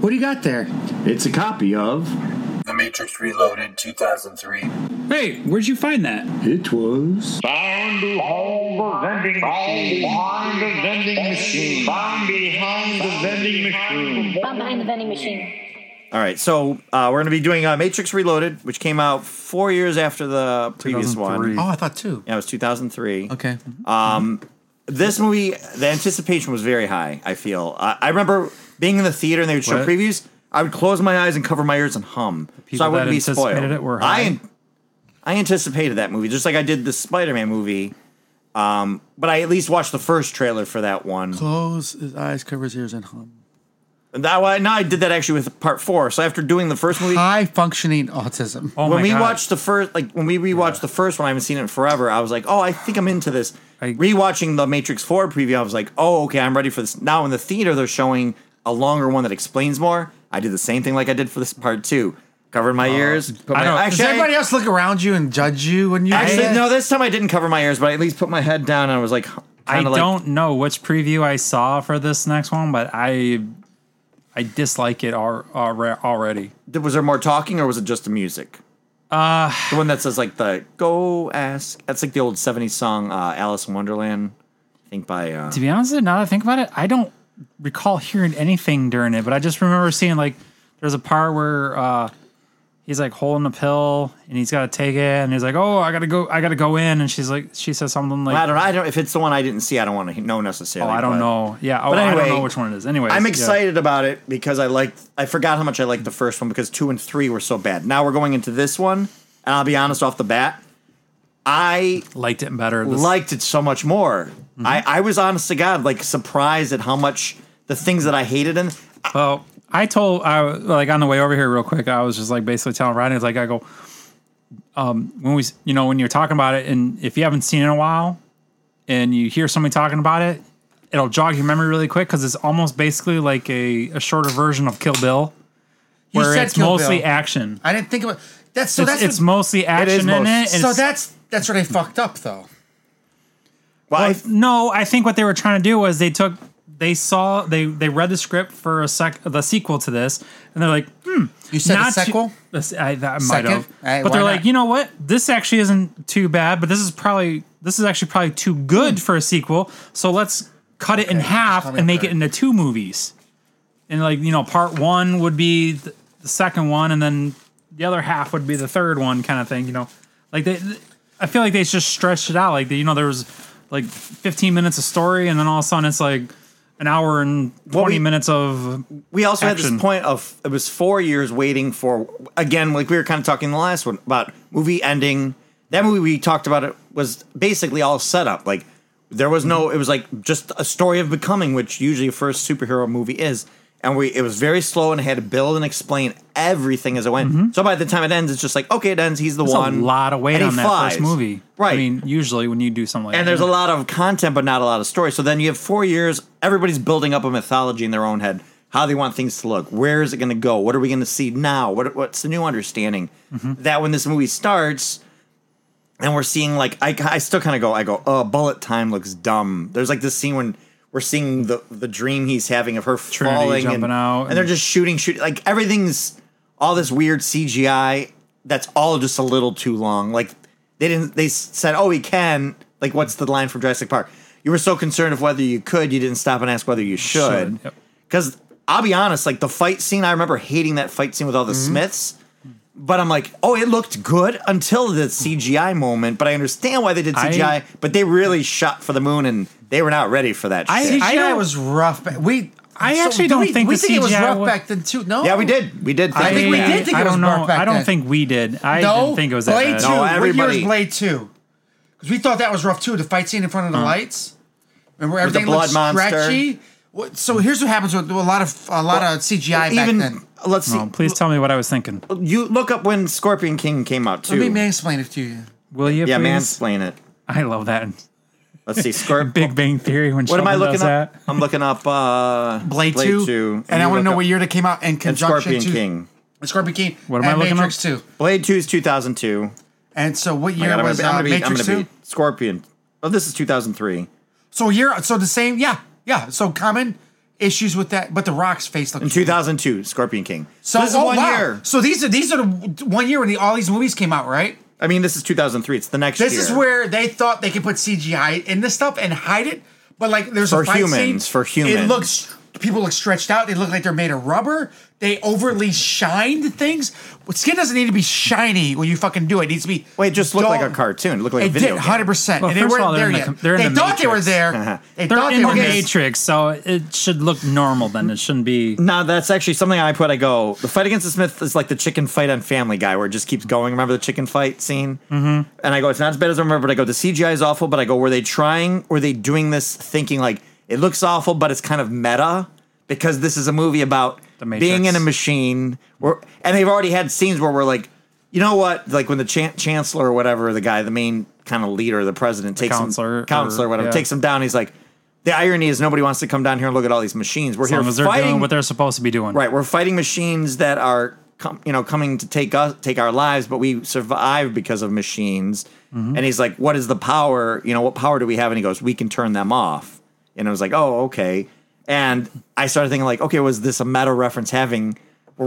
What do you got there? It's a copy of The Matrix Reloaded 2003. Hey, where'd you find that? It was found behind the vending machine. Found behind the vending machine. All right, so we're going to be doing Matrix Reloaded, which came out 4 years after the previous one. Oh, I thought two. Yeah, it was 2003. Okay. This movie, the anticipation was very high, I feel. I remember being in the theater and they would show previews. I would close my eyes and cover my ears and hum. So I wouldn't be spoiled. It were high. I anticipated that movie, just like I did the Spider-Man movie. But I at least watched the first trailer for that one. Close his eyes, cover his ears, and hum. Now I did that actually with part 4. So after doing the first movie, high functioning autism. Oh when my we God. Watched the first, like when we rewatched the first one, I haven't seen it in forever. I was like, oh, I think I'm into this. Rewatching the Matrix 4 preview, I was like, oh, okay, I'm ready for this. Now in the theater, they're showing a longer one that explains more. I did the same thing like I did for this part 2. Covered my ears. Does everybody else look around you and judge you when you? Actually, no. This time I didn't cover my ears, but I at least put my head down and I was like, don't know which preview I saw for this next one, but I dislike it already. Was there more talking, or was it just the music? The one that says, like, the go ask. That's like the old 70s song, Alice in Wonderland, I think by... to be honest, now that I think about it, I don't recall hearing anything during it, but I just remember seeing, like, there's a part where he's, like, holding a pill, and he's got to take it, and he's like, oh, I gotta go in, and she's like, she says something like... Well, I don't. If it's the one I didn't see, I don't want to know necessarily. Oh, I don't know. Yeah, but anyway, I don't know which one it is. Anyways, I'm excited about it because I forgot how much I liked the first one because 2 and 3 were so bad. Now we're going into this one, and I'll be honest off the bat, I... liked it better. Liked it so much more. Mm-hmm. I was, honest to God, like, surprised at how much the things that I hated in... Well... I on the way over here real quick, I was just, like, basically telling Rodney, it's like, I go, when you're talking about it, and if you haven't seen it in a while, and you hear somebody talking about it, it'll jog your memory really quick, because it's almost basically like a shorter version of Kill Bill, where it's mostly action. I didn't think about that. So it's mostly action in it. So that's where they fucked up, though. Well, no, I think what they were trying to do was they read the script for the sequel to this, and they're like, You said a sequel? I might have. Right, but they're like, you know what? This actually isn't too bad, but this is actually probably too good for a sequel, so let's cut it in half and make it into 2 movies. And, like, you know, part 1 would be the second one, and then the other half would be the third one kind of thing, you know? Like, I feel like they just stretched it out. Like, you know, there was, like, 15 minutes of story, and then all of a sudden it's like, an hour and 20 minutes of we also action. Had this point of it was 4 years waiting for, again, like we were kind of talking the last one about movie ending. That movie we talked about, it was basically all set up. Like there was it was like just a story of becoming, which usually a first superhero movie is. And it was very slow and I had to build and explain everything as it went. Mm-hmm. So by the time it ends, it's just like, okay, it ends. He's the one. A lot of weight on that first movie. Right. I mean, usually when you do something like that. And there's a lot of content, but not a lot of story. So then you have 4 years. Everybody's building up a mythology in their own head, how they want things to look. Where is it going to go? What are we going to see now? What's the new understanding? Mm-hmm. That when this movie starts and we're seeing, like, I still kind of go, oh, bullet time looks dumb. There's like this scene when we're seeing the dream he's having of her Trinity falling and out, and they're just shooting. Like everything's all this weird CGI. That's all just a little too long. Like they said, oh, we can. Like, what's the line from Jurassic Park? You were so concerned of whether you could, you didn't stop and ask whether you should. Because I'll be honest, like the fight scene, I remember hating that fight scene with all the Smiths. But I'm like, oh, it looked good until the CGI moment. But I understand why they did CGI. But they really shot for the moon, and they were not ready for that. CGI was rough. We think it was rough back then too. No, yeah, we did. I don't think we did. I didn't think it was that bad. Everybody Blade Two, because we thought that was rough too. The fight scene in front of the lights, remember everything looked stretchy. So here's what happens with a lot of CGI back then. Let's see. Please tell me what I was thinking. You look up when Scorpion King came out too. Let me mansplain it to you. Will you? Yeah, please? Mansplain it. I love that. Let's see, Scorpion. Big Bang Theory. When what am I looking up? That? I'm looking up Blade Two, and I want to know what year that came out in conjunction to Scorpion King. What am I looking Matrix up? 2. Blade 2 is 2002. And so what year was Matrix 2? Scorpion. Oh, this is 2003. So the same. Yeah. So common. issues with that, but The Rock's face looked in 2002, weird. Scorpion King. So this is 1 year. So these are the 1 year when all these movies came out, right? I mean, this is 2003. It's the next year. This is where they thought they could put CGI in this stuff and hide it, but like there's a fight scene. For humans. It looks, people look stretched out. They look like they're made of rubber. They overly shined things. Skin doesn't need to be shiny when you fucking do it. It needs to be It just looked like a cartoon. It looked like a video. It did, 100%. Well, and they weren't there yet. They thought they were there. They're in The Matrix, so it should look normal then. It shouldn't be... No, that's actually something I put. I go, the fight against the Smith is like the chicken fight on Family Guy where it just keeps going. Remember the chicken fight scene? Mm-hmm. And I go, it's not as bad as I remember, but I go, the CGI is awful, but I go, were they doing this thinking like, it looks awful, but it's kind of meta? Because this is a movie about... being in a machine, and they've already had scenes where we're like, you know what? Like when the chancellor or whatever, the guy, the main kind of leader, the president, takes him down. He's like, the irony is nobody wants to come down here and look at all these machines. We're here fighting what they're supposed to be doing. Right, we're fighting machines that are coming to take our lives, but we survive because of machines. Mm-hmm. And he's like, what is the power? You know, what power do we have? And he goes, we can turn them off. And I was like, oh, okay. And I started thinking like, okay, was this a meta reference we're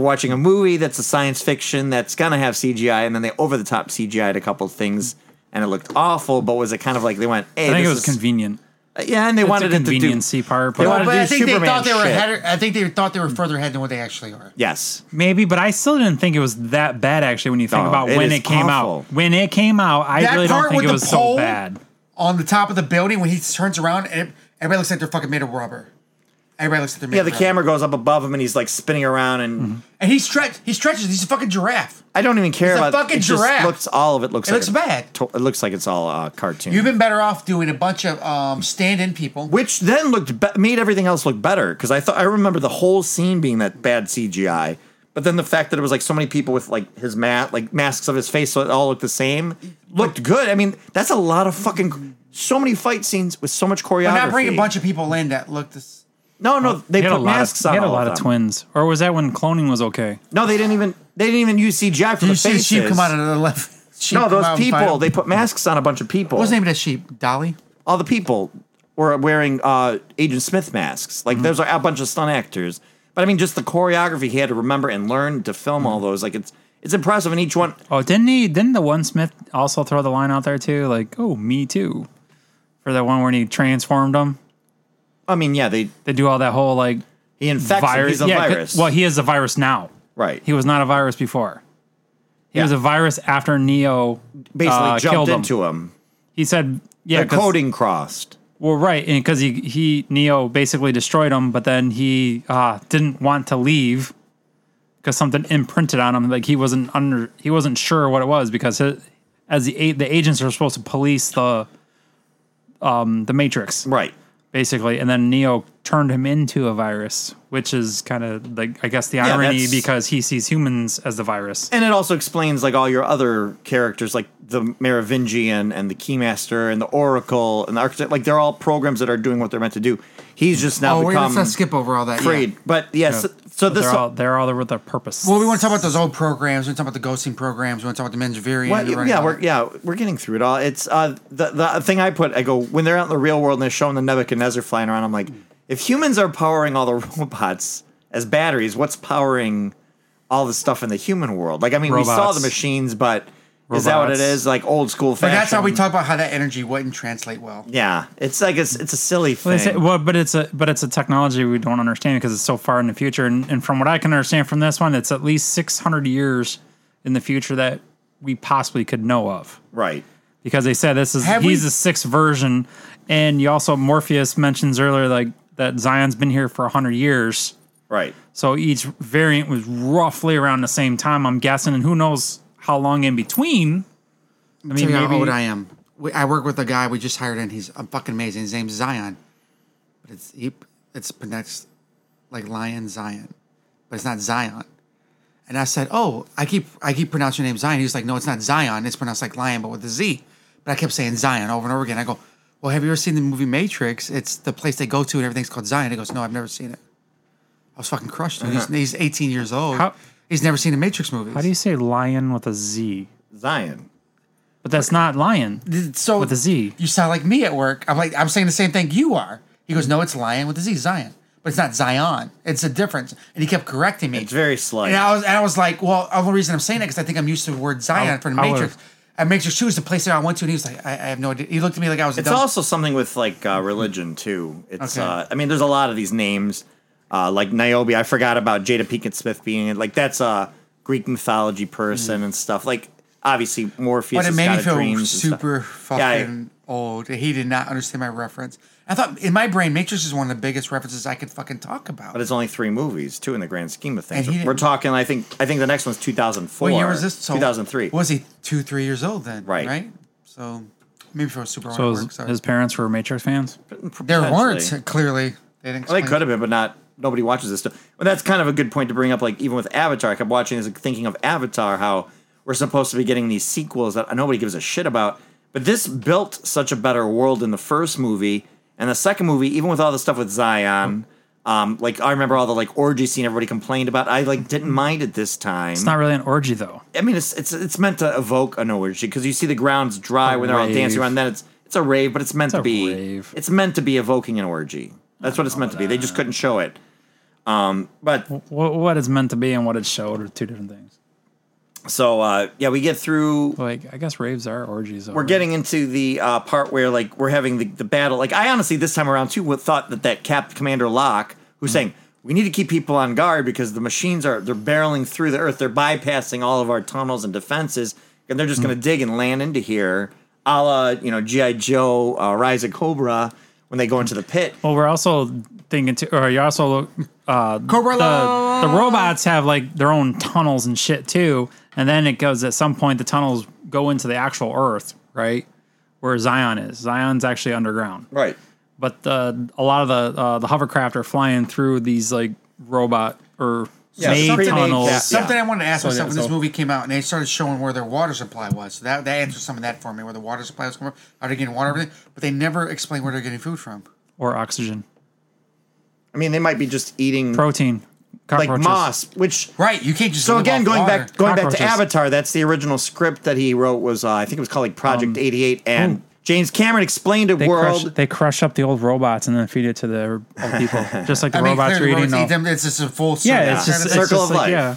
watching a movie that's a science fiction that's going to have CGI, and then they over-the-top CGI'd a couple of things, and it looked awful, but was it kind of like they went, hey, I think it was convenient. Yeah, and they wanted it to do part. I think they thought they were further ahead than what they actually are. Yes, maybe, but I still didn't think it was that bad actually when you think about when it came out. When it came out, I really don't think it was so bad. On the top of the building when he turns around, everybody looks like they're fucking made of rubber. Everybody looks at their mirror. Yeah, the camera goes up above him, and he's like spinning around, and he stretches. He's a fucking giraffe. I don't even care about fucking giraffe. It looks like it's all cartoon. You've been better off doing a bunch of stand-in people, which then made everything else look better because I remember the whole scene being that bad CGI, but then the fact that it was like so many people with like his masks of his face, so it all looked the same, looked good. I mean, that's a lot of fucking so many fight scenes with so much choreography. But not bring a bunch of people in that looked the same. No, they put masks on. They had a lot of twins. Or was that when cloning was okay? No, they didn't even use CGI for the faces. You see sheep come out of the left. No, those people, they put masks on a bunch of people. What was the name of that sheep? Dolly? All the people were wearing Agent Smith masks. Like, there's a bunch of stunt actors. But, I mean, just the choreography he had to remember and learn to film all those. Like, it's impressive in each one. Oh, didn't the one Smith also throw the line out there, too? Like, oh, me too. For that one where he transformed them. I mean, yeah, they do all that whole, like... He infects virus. He's a virus. Well, he is a virus now. Right. He was not a virus before. He was a virus after Neo basically jumped into him. He said... yeah, the coding crossed. Well, right, because Neo basically destroyed him, but then he didn't want to leave because something imprinted on him. Like, he wasn't sure what it was because the agents are supposed to police the Matrix. Right. Basically, and then Neo turned him into a virus, which is kind of like, I guess, the irony because he sees humans as the virus. And it also explains like all your other characters, like the Merovingian and the Keymaster and the Oracle and the Architect. Like they're all programs that are doing what they're meant to do. He's just now become. Let's not skip over all that. Creed, yeah. But yes, yeah, so this they're all there with a purpose. Well, we want to talk about those old programs. We want to talk about the ghosting programs. We want to talk about the Merovingian. Well, we're getting through it all. It's the thing I put. I go when they're out in the real world and they're showing the Nebuchadnezzar flying around. I'm like, if humans are powering all the robots as batteries, what's powering all the stuff in the human world? Like, I mean, we saw the machines, but robots. Is that what it is? Like old school fashion. But that's how we talk about how that energy wouldn't translate well. Yeah, it's like it's a silly thing. But it's a technology we don't understand because it's so far in the future. And from what I can understand from this one, it's at least 600 years in the future that we possibly could know of. Right. Because they said he's the sixth version, and you also Morpheus mentions earlier like that Zion's been here for 100 years. Right. So each variant was roughly around the same time, I'm guessing, and who knows how long in between. I mean, how old I am. I work with a guy we just hired, and he's fucking amazing. His name's Zion. But it's pronounced like Lion Zion, but it's not Zion. And I said, oh, I keep pronouncing your name Zion. He's like, no, it's not Zion. It's pronounced like Lion, but with a Z. But I kept saying Zion over and over again. I go, well, have you ever seen the movie Matrix? It's the place they go to, and everything's called Zion. He goes, no, I've never seen it. I was fucking crushed. Dude. Uh-huh. He's 18 years old. He's never seen the Matrix movies. How do you say lion with a Z? Zion. But that's not lion with a Z. You sound like me at work. I'm saying the same thing you are. He goes, no, it's lion with a Z, Zion. but it's not Zion. It's a difference. And he kept correcting me. It's very slight. And I was like, well, the only reason I'm saying that because I think I'm used to the word Zion from The Matrix. And Matrix 2 is the place that I went to, and he was like, I have no idea. He looked at me like I was dumb. It's also something with, like, religion, too. It's, okay. I mean, there's a lot of these names. Like, Niobe, I forgot about Jada Pinkett Smith being in. Like, that's a Greek mythology person and stuff. Like, obviously, Morpheus has got a dream. But it made me feel super fucking old. He did not understand my reference. I thought, in my brain, Matrix is one of the biggest references I could fucking talk about. But it's only 3 movies, too, in the grand scheme of things. We're talking, I think the next one's 2004. What year was this? So 2003. Was he 2-3 years old then? Right? So, maybe for a super old. So, his parents were Matrix fans? There weren't, clearly. They didn't they could have been, but not... Nobody watches this stuff. Well, that's kind of a good point to bring up, like, even with Avatar. I kept watching this, thinking of Avatar, how we're supposed to be getting these sequels that nobody gives a shit about. But this built such a better world in the first movie. And the second movie, even with all the stuff with Zion, like, I remember all the, like, orgy scene everybody complained about. I, like, didn't mind it this time. It's not really an orgy, though. I mean, it's meant to evoke an orgy, because you see the ground's dry when they're all dancing around. Then it's a rave, but it's meant to be evoking an orgy. That's what it's meant to be. They just couldn't show it. But what it's meant to be and what it showed are two different things. So, we get through. Like, I guess raves are orgies. We're getting into the part where, like, we're having the battle. Like, I honestly, this time around, too, thought that Commander Locke, who's saying, we need to keep people on guard because the machines they're barreling through the Earth. They're bypassing all of our tunnels and defenses, and they're just going to dig and land into here, a la, G.I. Joe, Rise of Cobra. When they go into the pit. Well, we're also thinking too, or you also the robots have like their own tunnels and shit too, and then it goes at some point the tunnels go into the actual Earth, right? Where Zion is. Zion's actually underground, right? But a lot of the hovercraft are flying through these like robot or made tunnels. Something I wanted to ask myself when this movie came out, and they started showing where their water supply was. So that answered some of that for me, where the water supply was coming from. Are they getting water, everything? But they never explain where they're getting food from. Or oxygen. I mean, they might be just eating... protein. Like moss, which... Right, you can't just... So again, going back to Avatar, that's the original script that he wrote was, I think it was called like Project 88, and... James Cameron explained a world. They crush up the old robots and then feed it to the old people, just like the robots are eating them. It's just a full circle. Yeah, it's just a circle of life. Yeah.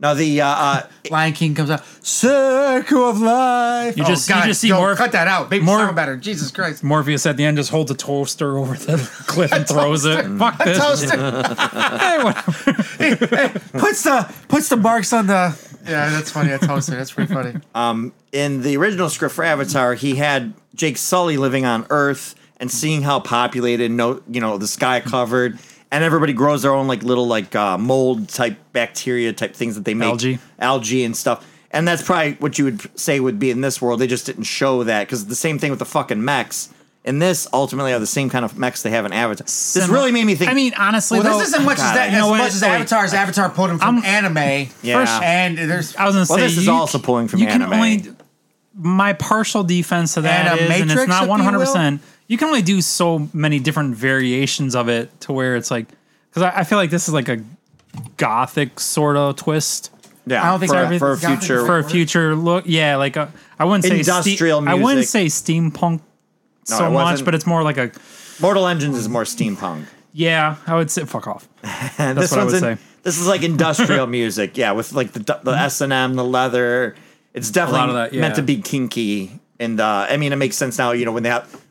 Now the Lion King comes out. Circle of Life. You just see more. Cut that out. Make more sound better. Jesus Christ. Morpheus at the end just holds a toaster over the cliff and throws it. Fuck this. Puts the marks on the. Yeah, that's funny. A toaster. That's pretty funny. In the original script for Avatar, he had Jake Sully living on Earth and seeing how populated, the sky covered, and everybody grows their own like little like mold type bacteria type things that they make algae and stuff. And that's probably what you would say would be in this world. They just didn't show that because the same thing with the fucking mechs. And this ultimately are the same kind of mechs they have in Avatar. This really made me think. I mean, honestly, well, this isn't much as that. As much as Avatar's Avatar pulled him from anime. Yeah, first, and there's. I was gonna say this is also pulling from anime. My partial defense to that is, and it's not 100%. You can only do so many different variations of it to where it's like, because I feel like this is like a gothic sort of twist. Yeah, I don't think for a future look. Yeah, like I wouldn't say industrial music. I wouldn't say steampunk. No, so much, but it's more like a... Mortal Engines is more steampunk. Yeah, I would say... Fuck off. That's what I would say. This is like industrial music, yeah, with like the S&M, the leather. It's definitely meant to be kinky. And I mean, it makes sense now, when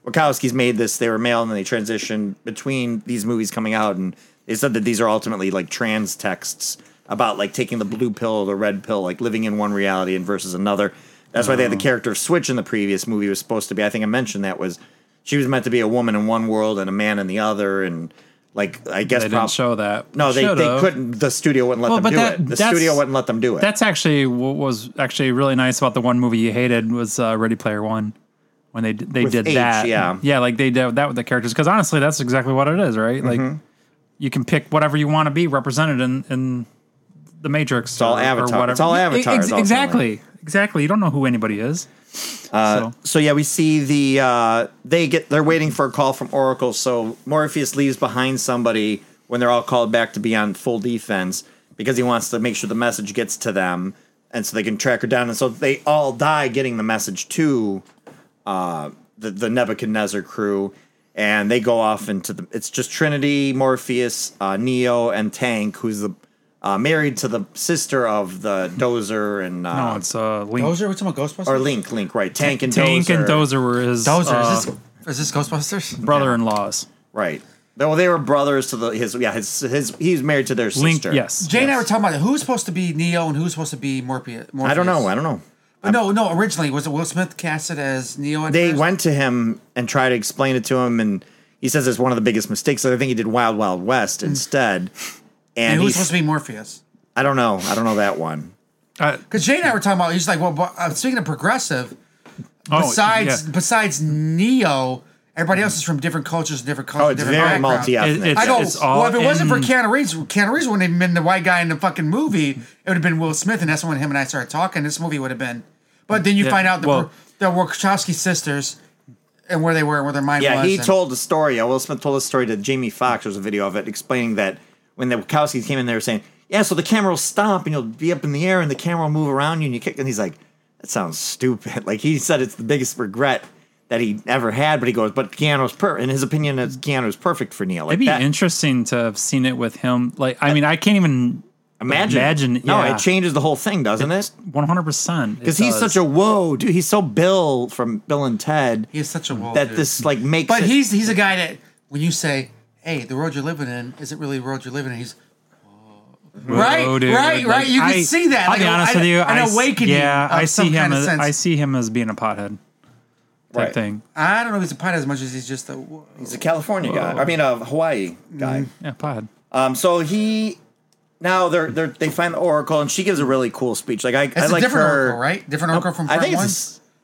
Wachowski's made this, they were male, and then they transitioned between these movies coming out, and they said that these are ultimately like trans texts about like taking the blue pill or the red pill, like living in one reality and versus another. That's why they had the character of Switch in the previous movie was supposed to be. I think I mentioned that was she was meant to be a woman in one world and a man in the other, and like I guess they didn't show that. No, they couldn't. The studio wouldn't let them do it. The studio wouldn't let them do it. That's actually what was actually really nice about the one movie you hated was Ready Player One when they did that. Yeah, like they did that with the characters because honestly, that's exactly what it is, right? Like you can pick whatever you want to be represented in the Matrix. It's all Avatar. It's all Avatar. Exactly. Exactly. You don't know who anybody is. We see the they're waiting for a call from Oracle. So Morpheus leaves behind somebody when they're all called back to be on full defense because he wants to make sure the message gets to them. And so they can track her down. And so they all die getting the message to the Nebuchadnezzar crew. And they go off into the... It's just Trinity, Morpheus, Neo, and Tank, who's the married to the sister of the Dozer and... no, it's Link. Dozer? We're talking about Ghostbusters? Or Link, right. Tank and Dozer. Tank and Dozer were his... Dozer, is this Ghostbusters? Brother-in-laws. Right. Well, they were brothers to his. He's married to their sister. Link, yes. Jay and I were talking about who's supposed to be Neo and who's supposed to be Morpheus. I don't know. No, originally, was it Will Smith casted as Neo? They went to him and tried to explain it to him, and he says it's one of the biggest mistakes. So I think he did Wild Wild West instead. And who's supposed to be Morpheus? I don't know that one. Because Jay and I were talking about, he's like, well, speaking of progressive, besides Neo, everybody else is from different cultures, different backgrounds. Multi-ethnic. If it wasn't for Keanu Reeves wouldn't have been the white guy in the fucking movie. It would have been Will Smith, and that's when him and I started talking. This movie would have been... But then you find out the Wachowski sisters and where they were and where their mind was. Yeah, he told the story. Will Smith told a story to Jamie Foxx. There's a video of it explaining that when the Wachowskis came in, they were saying, yeah, so the camera will stop and you'll be up in the air and the camera will move around you and you kick. And he's like, that sounds stupid. Like he said it's the biggest regret that he ever had, but he goes, but Keanu's perfect. In his opinion, Keanu's perfect for Neo. Like, it'd be interesting to have seen it with him. Like, I mean, I can't even... Imagine. No, it changes the whole thing, doesn't it? 100%. Because he's such a whoa, dude. He's so Bill from Bill and Ted. He is such a whoa, that dude. This like makes. But he's a guy that when you say, "Hey, the road you're living in isn't really the road you're living in," he's whoa, right, dude. Right. You can see that. I'll be honest with you. An awakening. Yeah, I see him. I see him as being a pothead. Right. Thing. I don't know if he's a pothead as much as he's just a. Whoa. He's a California guy. I mean, a Hawaii guy. Yeah, pothead. So he. Now they find the Oracle and she gives a really cool speech. Like I like different her Oracle, right? Different Oracle from part one.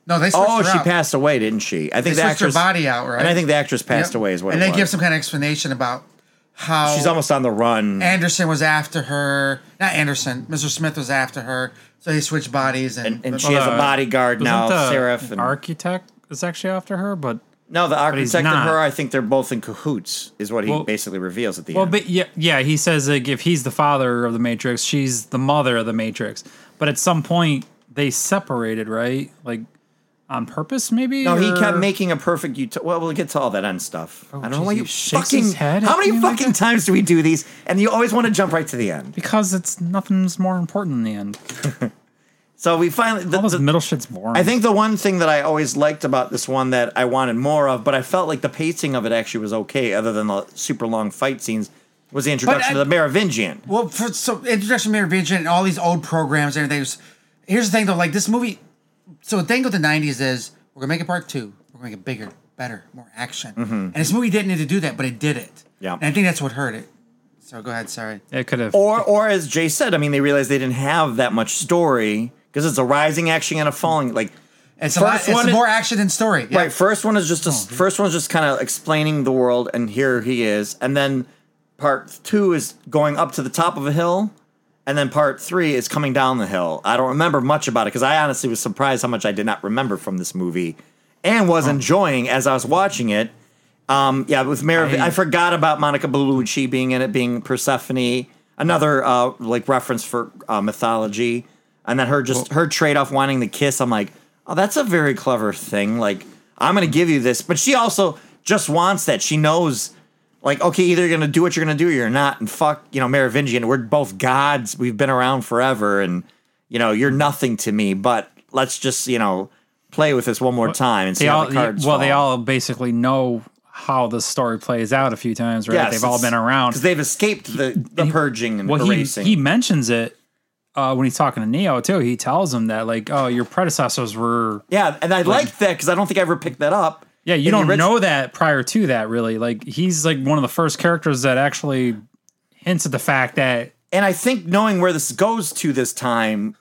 No, they switched her out. She passed away, didn't she? I think they switched her body out, right? And I think the actress passed away as well. And they give some kind of explanation about how she's almost on the run. Anderson was after her, not Anderson. Mr. Smith was after her, so they switched bodies, and she has a bodyguard now, Seraph. And Architect is actually after her, but. No, the architect and her, I think they're both in cahoots, is what he basically reveals at the end. Well, but yeah, he says like, if he's the father of the Matrix, she's the mother of the Matrix. But at some point, they separated, right? Like, on purpose, maybe? No, he kept making a perfect... Well, we'll get to all that end stuff. Oh, I don't know why you fucking... How many fucking times do we do these? And you always want to jump right to the end. Because nothing's more important than the end. So we finally... All this middle shit's boring. I think the one thing that I always liked about this one that I wanted more of, but I felt like the pacing of it actually was okay, other than the super long fight scenes, was the introduction to the Merovingian. Well, introduction to Merovingian and all these old programs and everything. Here's the thing, though. Like, this movie... So the thing with the 90s is, we're going to make a part two. We're going to make it bigger, better, more action. Mm-hmm. And this movie didn't need to do that, but it did it. Yeah. And I think that's what hurt it. So go ahead, sorry. It could have... Or as Jay said, I mean, they realized they didn't have that much story... Because it's a rising action and a falling, like it's more action than story. Yeah. Right, first one's just kind of explaining the world, and here he is, and then part two is going up to the top of a hill, and then part three is coming down the hill. I don't remember much about it because I honestly was surprised how much I did not remember from this movie, and was enjoying as I was watching it. With I forgot about Monica Bellucci being in it, being Persephone, another like reference for mythology. And then her trade-off wanting the kiss, I'm like, oh, that's a very clever thing. Like, I'm going to give you this. But she also just wants that. She knows, like, okay, either you're going to do what you're going to do or you're not. And fuck, Merovingian, we're both gods. We've been around forever. And, you're nothing to me. But let's just, play with this one more time and see how the cards fall. Well, they all basically know how the story plays out a few times, right? Yes, they've all been around. Because they've escaped the purging and erasing. He mentions it. When he's talking to Neo, too, he tells him that, like, oh, your predecessors were... Yeah, and I liked that, because I don't think I ever picked that up. Yeah, you don't know that prior to that, really. Like, he's, like, one of the first characters that actually hints at the fact that... And I think knowing where this goes to this time,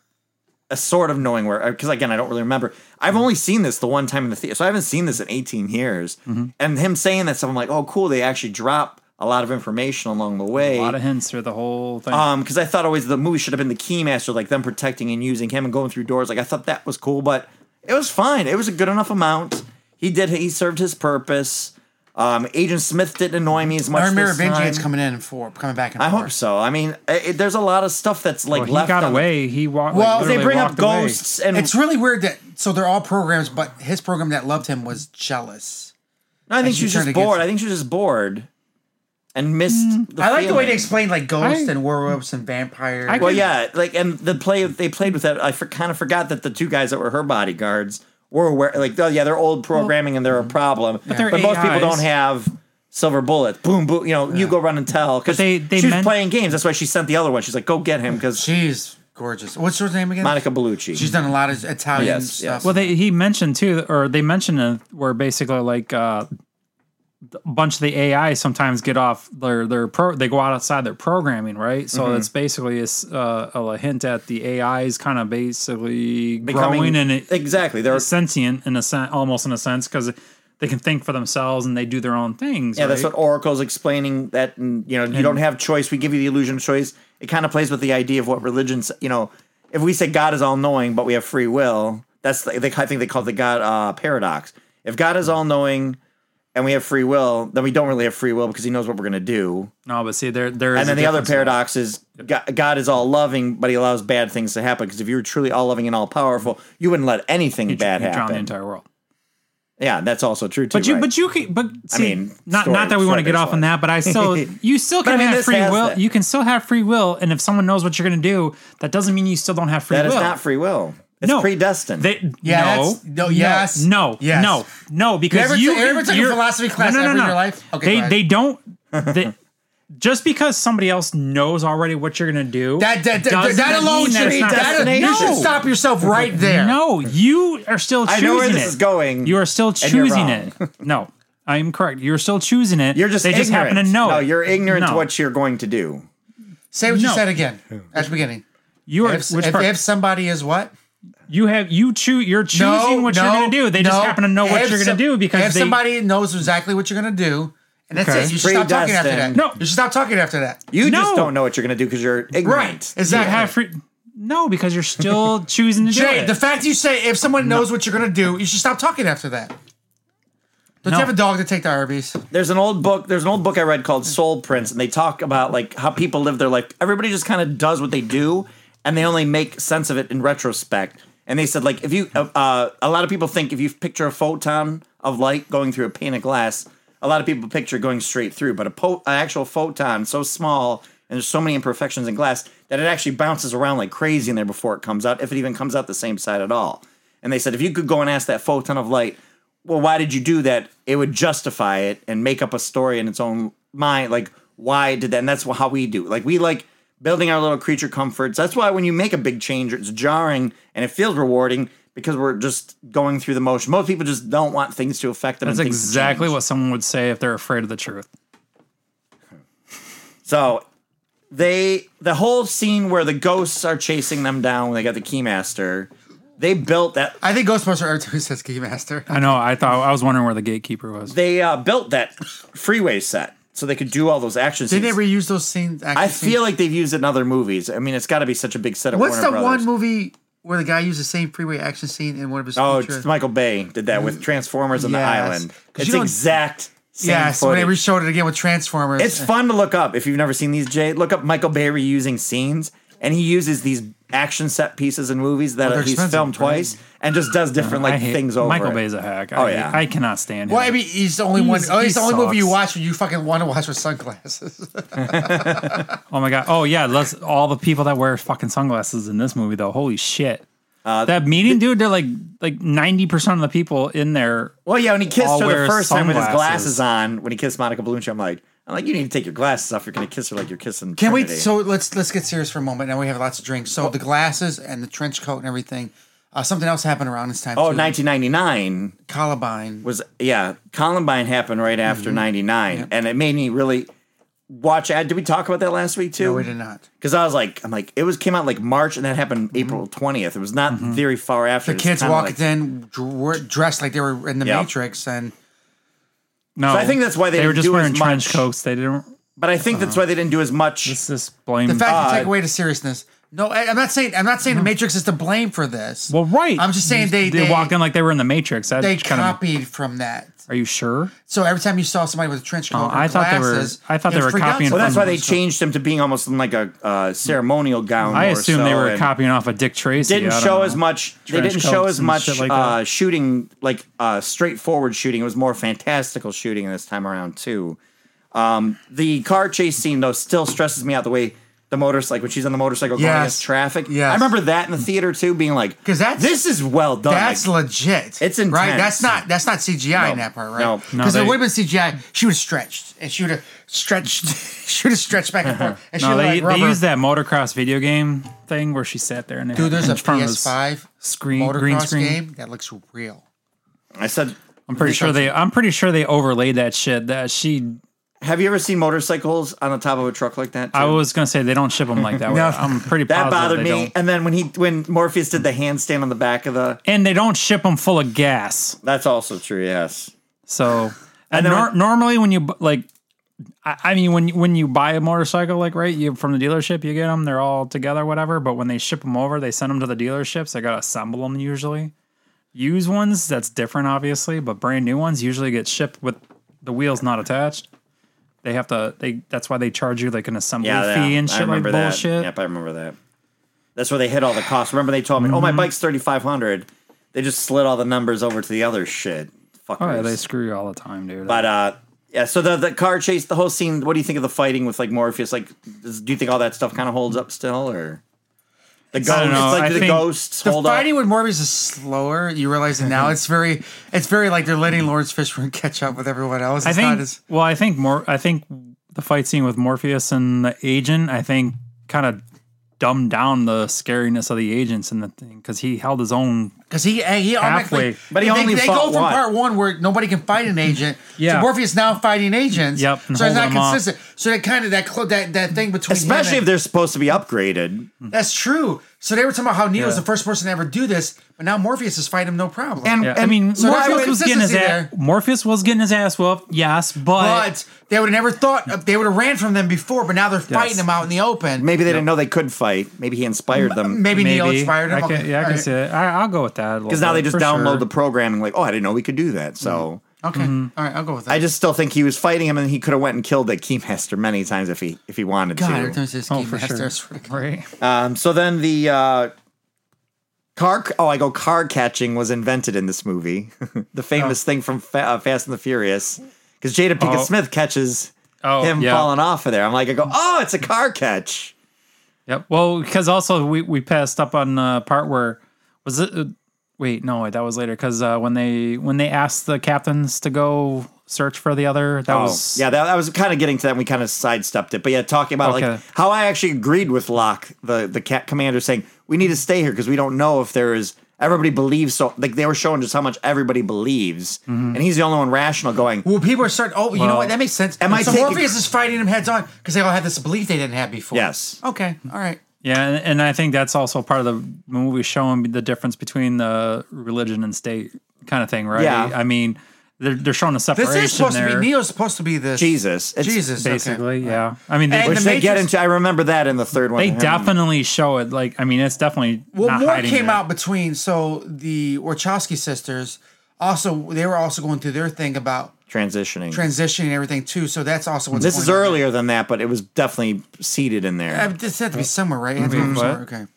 sort of knowing where... Because, again, I don't really remember. I've only seen this the one time in the theater, so I haven't seen this in 18 years. Mm-hmm. And him saying that stuff, I'm like, oh, cool, they actually drop... a lot of information along the way. A lot of hints through the whole thing. Because I thought always the movie should have been the Keymaster, like them protecting and using him and going through doors. Like I thought that was cool, but it was fine. It was a good enough amount. He served his purpose. Agent Smith didn't annoy me as much. I remember Merovingian's coming back and forth. I hope so. I mean, there's a lot of stuff that's like left. He got away. He walked. Well, they bring up ghosts, and it's really weird that so they're all programs, but his program that loved him was jealous. No, I think she was just bored. I think she was just bored and missed the I like the way they explain, like, ghosts and werewolves and vampires. Well, yeah, like, and the play they played with that, I kind of forgot that the two guys that were her bodyguards were aware, like, oh, yeah, they're old programming and they're a problem. Yeah. But most people don't have silver bullets. Boom, boom, you know, you go run and tell. Because she was playing games. That's why she sent the other one. She's like, go get him. She's gorgeous. What's her name again? Monica Bellucci. She's done a lot of Italian stuff. Yes. Well, they mentioned where basically, like, a bunch of the AI sometimes get off they go outside their programming, right? So that's basically a hint at the AI is kind of basically growing and they're sentient in a sense, almost in a sense, because they can think for themselves and they do their own things. Yeah, right? That's what Oracle's explaining, that you don't have choice. We give you the illusion of choice. It kind of plays with the idea of what religions, if we say God is all knowing but we have free will, that's I think they call it the God paradox. If God is all knowing and we have free will, then we don't really have free will because he knows what we're going to do. No, but see, there is. And then the other paradox is God is all loving, but he allows bad things to happen. Because if you were truly all loving and all powerful, you wouldn't let anything bad happen. You'd drown the entire world. Yeah, that's also true too. Not that we want to get off on that, but you still can have free will. That. You can still have free will, and if someone knows what you're going to do, that doesn't mean you still don't have free will. That is not free will. It's predestined. Because you ever took a philosophy class in your life? Okay, they don't. Just because somebody else knows already what you're going to do, that alone should be destination. You should stop yourself right there. No, you are still choosing it. I know where this is going. You are still choosing it. No, I am correct. You're still choosing it. You're just ignorant. Just happen to know. No, you're ignorant to what you're going to do. Say what you said again at the beginning. You are. If somebody is what? You're choosing what you're going to do. They just happen to know what you're going to do because if somebody knows exactly what you're going to do, and that's it. You should stop talking after that. No, you should stop talking after that. You just don't know what you're going to do because you're ignorant. Right? Because you're still choosing to do it. The fact you say if someone knows what you're going to do, you should stop talking after that. Don't you have a dog to take to Arby's? There's an old book I read called Soul Prince, and they talk about like how people live their life. Everybody just kind of does what they do, and they only make sense of it in retrospect. And they said, like, if you, a lot of people think if you picture a photon of light going through a pane of glass, a lot of people picture going straight through. But an actual photon so small, and there's so many imperfections in glass, that it actually bounces around like crazy in there before it comes out, if it even comes out the same side at all. And they said, if you could go and ask that photon of light, well, why did you do that? It would justify it and make up a story in its own mind. Like, why did that? And that's how we do. Like, we like building our little creature comforts. That's why when you make a big change, it's jarring and it feels rewarding because we're just going through the motion. Most people just don't want things to affect them. That's exactly what someone would say if they're afraid of the truth. So the whole scene where the ghosts are chasing them down when they got the Keymaster, they built that. I think Ghostbusters R2 says Keymaster. I know. I was wondering where the gatekeeper was. They built that freeway set. So they could do all those action scenes. They never use those scenes. I feel like they've used it in other movies. I mean, it's got to be such a big set of Warner Brothers. What's the one movie where the guy used the same freeway action scene in one of his features? It's Michael Bay did that with Transformers on the Island. It's exact same footage. When they reshowed it again with Transformers. It's fun to look up. If you've never seen these, Jay, look up Michael Bay reusing scenes. And he uses these action set pieces in movies that he's filmed twice and just does different things over. Michael Bay's a hack. I cannot stand him. Well, I mean, he's the only one. He's the only movie you watch when you fucking want to watch with sunglasses. Oh my god. Oh yeah. All the people that wear fucking sunglasses in this movie though. Holy shit. That meeting, dude. They're like 90% of the people in there. Well, yeah. When he kissed her the first time with his glasses on, when he kissed Monica Bellucci, I'm like, you need to take your glasses off. You're going to kiss her like you're kissing Trinity. So let's get serious for a moment. Now we have lots of drinks. So the glasses and the trench coat and everything. Something else happened around this time, 1999. Columbine. Columbine happened right after 99. Yep. And it made me really watch. Did we talk about that last week too? No, we did not. Because I was like, it came out like March and that happened April 20th. It was not very far after. The kids walked in dressed like they were in The Matrix and... No, so I think that's why they were just wearing trench coats. They didn't, but I think that's why they didn't do as much. Let's just blame the fact to take away the seriousness. No, I'm not saying the Matrix is to blame for this. Well, right. I'm just saying they walk in like they were in the Matrix. That they copied from that. Are you sure? So every time you saw somebody with a trench coat and glasses, I thought they were copying. Well, that's why they changed them to being almost in like a ceremonial gown. I assume they were copying off of Dick Tracy. They didn't show as much like shooting, like straightforward shooting. It was more fantastical shooting this time around too. The car chase scene though still stresses me out. The way the motorcycle, when she's on the motorcycle going against traffic. Yes. I remember that in the theater too, being like, this is well done. That's like, legit. It's intense. Right? That's not CGI in that part, right? No, because it would have been CGI. She would have stretched, and she would have stretched. She would have stretched back and forth. And they used that motocross video game thing where she sat there and there's a PS5 green screen game that looks real. I'm pretty sure they overlaid that shit. Have you ever seen motorcycles on the top of a truck like that too? I was going to say they don't ship them like that. No. I'm pretty positive that bothered me. Don't. And then when Morpheus did the handstand on the back of the... And they don't ship them full of gas. That's also true, yes. So normally when you... like, I mean, when you buy a motorcycle, like, right, you from the dealership, you get them, they're all together, whatever. But when they ship them over, they send them to the dealerships. They got to assemble them usually. Used ones, that's different, obviously. But brand new ones usually get shipped with the wheels not attached. They have to. That's why they charge you like an assembly fee and shit like bullshit. Yep, I remember that. That's where they hit all the costs. Remember they told me, "Oh, my bike's $3,500." They just slid all the numbers over to the other shit. Fuckers. Oh, yeah, they screw you all the time, dude. But so the car chase, the whole scene. What do you think of the fighting with like Morpheus? Like, do you think all that stuff kind of holds up still, or? The ghost, I don't know. It's like the ghosts hold up. The fighting with Morpheus is slower. You realize it now. It's very like they're letting Lawrence Fishburne catch up with everyone else. I think the fight scene with Morpheus and the agent, I think, kind of dumbed down the scariness of the agents and the thing because he held his own. Because he halfway, but they go from part one where nobody can fight an agent. Yeah, so Morpheus now fighting agents. Yep, so it's not consistent. Off. So they kind of that thing between, especially if they're supposed to be upgraded. That's true. So they were talking about how Neo's the first person to ever do this, but now Morpheus is fighting him no problem. And Morpheus was getting his ass whooped. Yes, but they would have never thought they would have ran from them before, but now they're fighting him out in the open. Maybe they didn't know they could fight. Maybe he inspired them. Maybe Neo inspired him. I can see it. I'll go with that. Because now they just download the programming like, oh, I didn't know we could do that. So okay, all right, I'll go with that. I just still think he was fighting him, and he could have went and killed the Keymaster many times if he wanted to. God, this Keymaster, right? So then the car catching was invented in this movie. The famous thing from Fast and the Furious, because Jada Pinkett Smith catches him falling off of there. I'm like, it's a car catch. Yep. Well, because also we passed up on the part where was it. Wait, no, that was later because when they asked the captains to go search for the other, that was kind of getting to that. And we kind of sidestepped it, but yeah, talking about like how I actually agreed with Locke, the commander, saying we need to stay here because we don't know if there is everybody believes. So like they were showing just how much everybody believes, and he's the only one rational going. Well, people are starting. Oh, you know what? That makes sense. So Morpheus is fighting him heads on because they all had this belief they didn't have before. Yes. Okay. All right. Yeah, and I think that's also part of the movie showing the difference between the religion and state kind of thing, right? Yeah. I mean, they're showing a separation. This is supposed to be Neo's supposed to be this Jesus. It's Jesus, basically, yeah. I mean, they get into. I remember that in the third one. They definitely show it. Like, I mean, it's definitely not more came out between. So the Wachowski sisters also going through their thing about. Transitioning and everything too. So that's also what's. This is earlier than that, but it was definitely seated in there. This had to be somewhere, right? Okay. Nothing.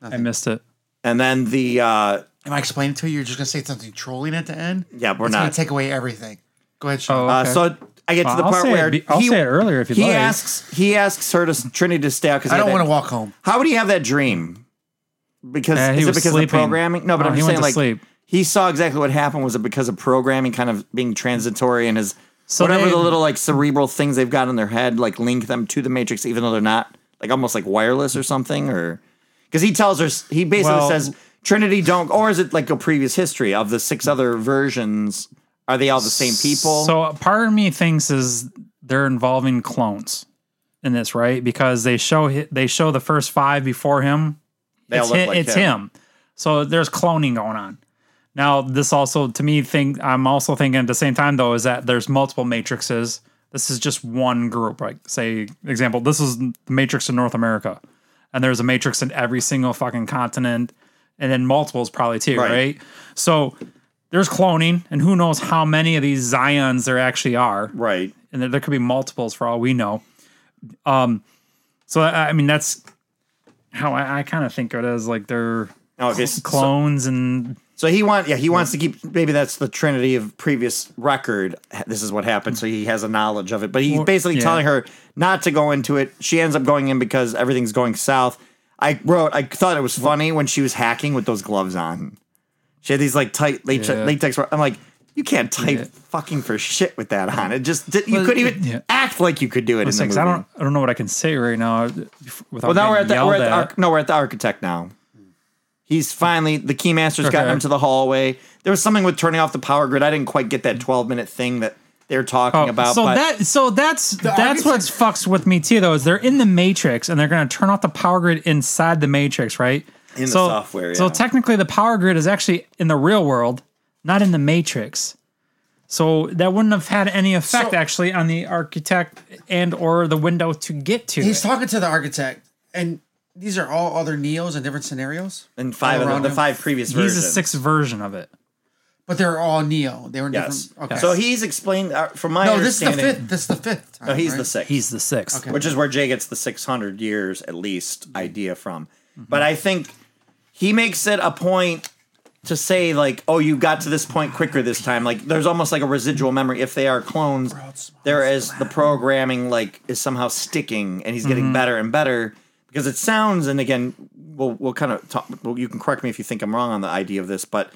I missed it. And then the. Am I explaining it to you? You're just gonna say something trolling at the end. Yeah, we're not gonna take away everything. Go ahead, Sean. So I get to the part where I'll say it earlier if you like. He asks her to Trinity to stay out because I don't want to walk home. How would he have that dream? Because is it because of the programming? No, but I'm just saying like. Sleep. He saw exactly what happened. Was it because of programming kind of being transitory and his the little like cerebral things they've got in their head like link them to the Matrix even though they're not like almost like wireless or something or because he tells her he basically says Trinity don't or is it like a previous history of the six other versions are they all the same people? So part of me thinks is they're involving clones in this right because they show the first five before him. It's him. So there's cloning going on. Now, this also, to me, I'm also thinking at the same time, though, is that there's multiple matrices. This is just one group, like, say, example, this is the Matrix in North America. and there's a Matrix in every single fucking continent, and then multiples probably too, right? So there's cloning, and who knows how many of these Zions there actually are. Right. And there could be multiples for all we know. So, I mean, that's how I kind of think of it, as like they're clones and... So he wants to keep, maybe that's the Trinity of previous record. This is what happened. So he has a knowledge of it, but he's basically telling her not to go into it. She ends up going in because everything's going south. I thought it was funny when she was hacking with those gloves on. She had these like tight latex. I'm like, you can't type fucking for shit with that on. It just, you couldn't even act like you could do it in the movie. I don't know what I can say right now. We're at the Architect now. He's finally, the Keymaster's gotten him to the hallway. There was something with turning off the power grid. I didn't quite get that 12-minute thing that they're talking about. So that's what fucks with me too, though, is they're in the Matrix and they're going to turn off the power grid inside the Matrix, right? In the software, yeah. So technically the power grid is actually in the real world, not in the Matrix. So that wouldn't have had any effect actually on the Architect and or the window to get to. He's talking to the Architect and... These are all other Neos in different scenarios? And five previous versions. He's the sixth version of it. But they're all Neo. They were in different... Okay. So he's explained, from my understanding... No, this is the fifth time, the sixth. He's the sixth. Okay. Which is where Jay gets the 600 years, at least, idea from. Mm-hmm. But I think he makes it a point to say, like, oh, you got to this point quicker this time. Like, there's almost like a residual memory. If they are clones, the programming, like, is somehow sticking, and he's getting better and better... Because it sounds, and again, we'll kind of talk. Well, you can correct me if you think I'm wrong on the idea of this, but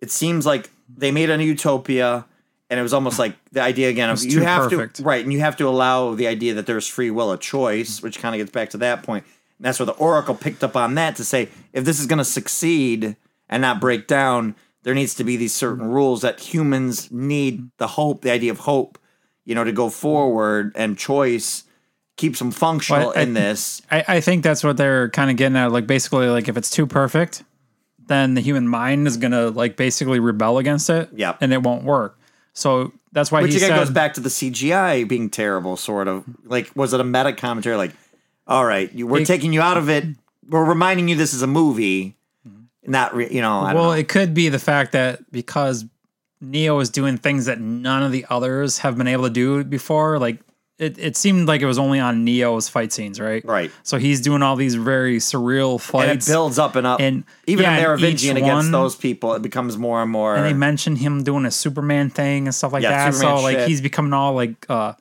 it seems like they made a utopia, and it was almost like the idea again of you have to and you have to allow the idea that there's free will, a choice, which kind of gets back to that point. And that's where the Oracle picked up on that to say, if this is going to succeed and not break down, there needs to be these certain rules that humans need. The idea of hope, to go forward, and choice. Keeps them functional in this. I think that's what they're kind of getting at. Like, basically, like, if it's too perfect, then the human mind is going to, like, basically rebel against it. Yeah. And it won't work. So that's why Which, again, goes back to the CGI being terrible, sort of. Like, was it a meta commentary? Like, all right, we're taking you out of it. We're reminding you this is a movie. Well, it could be the fact that because Neo is doing things that none of the others have been able to do before, like, It seemed like it was only on Neo's fight scenes, right? Right. So he's doing all these very surreal fights. And it builds up and up. And even in Merovingian against those people, it becomes more and more. And they mention him doing a Superman thing and stuff like that. Superman so, like, shit. He's becoming all, like... well,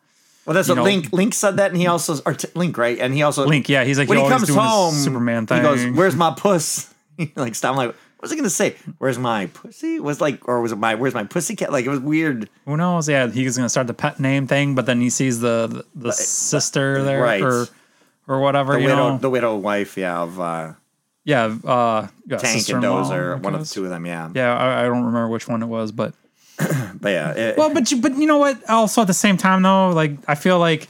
that's what Link said that, and he also... Or Link, right? And he also... Link, yeah. He's like, when he comes home, Superman thing. He goes, "Where's my puss?" Like, stop. I'm like... What was I going to say? Where's my pussy? Where's my pussy cat? Like, it was weird. Who knows? Yeah, he was going to start the pet name thing, but then he sees the sister there, right. or whatever. The widow wife, Tank and Dozer, one of the two of them, yeah. Yeah, I don't remember which one it was, but but yeah. But you know what? Also at the same time though, like I feel like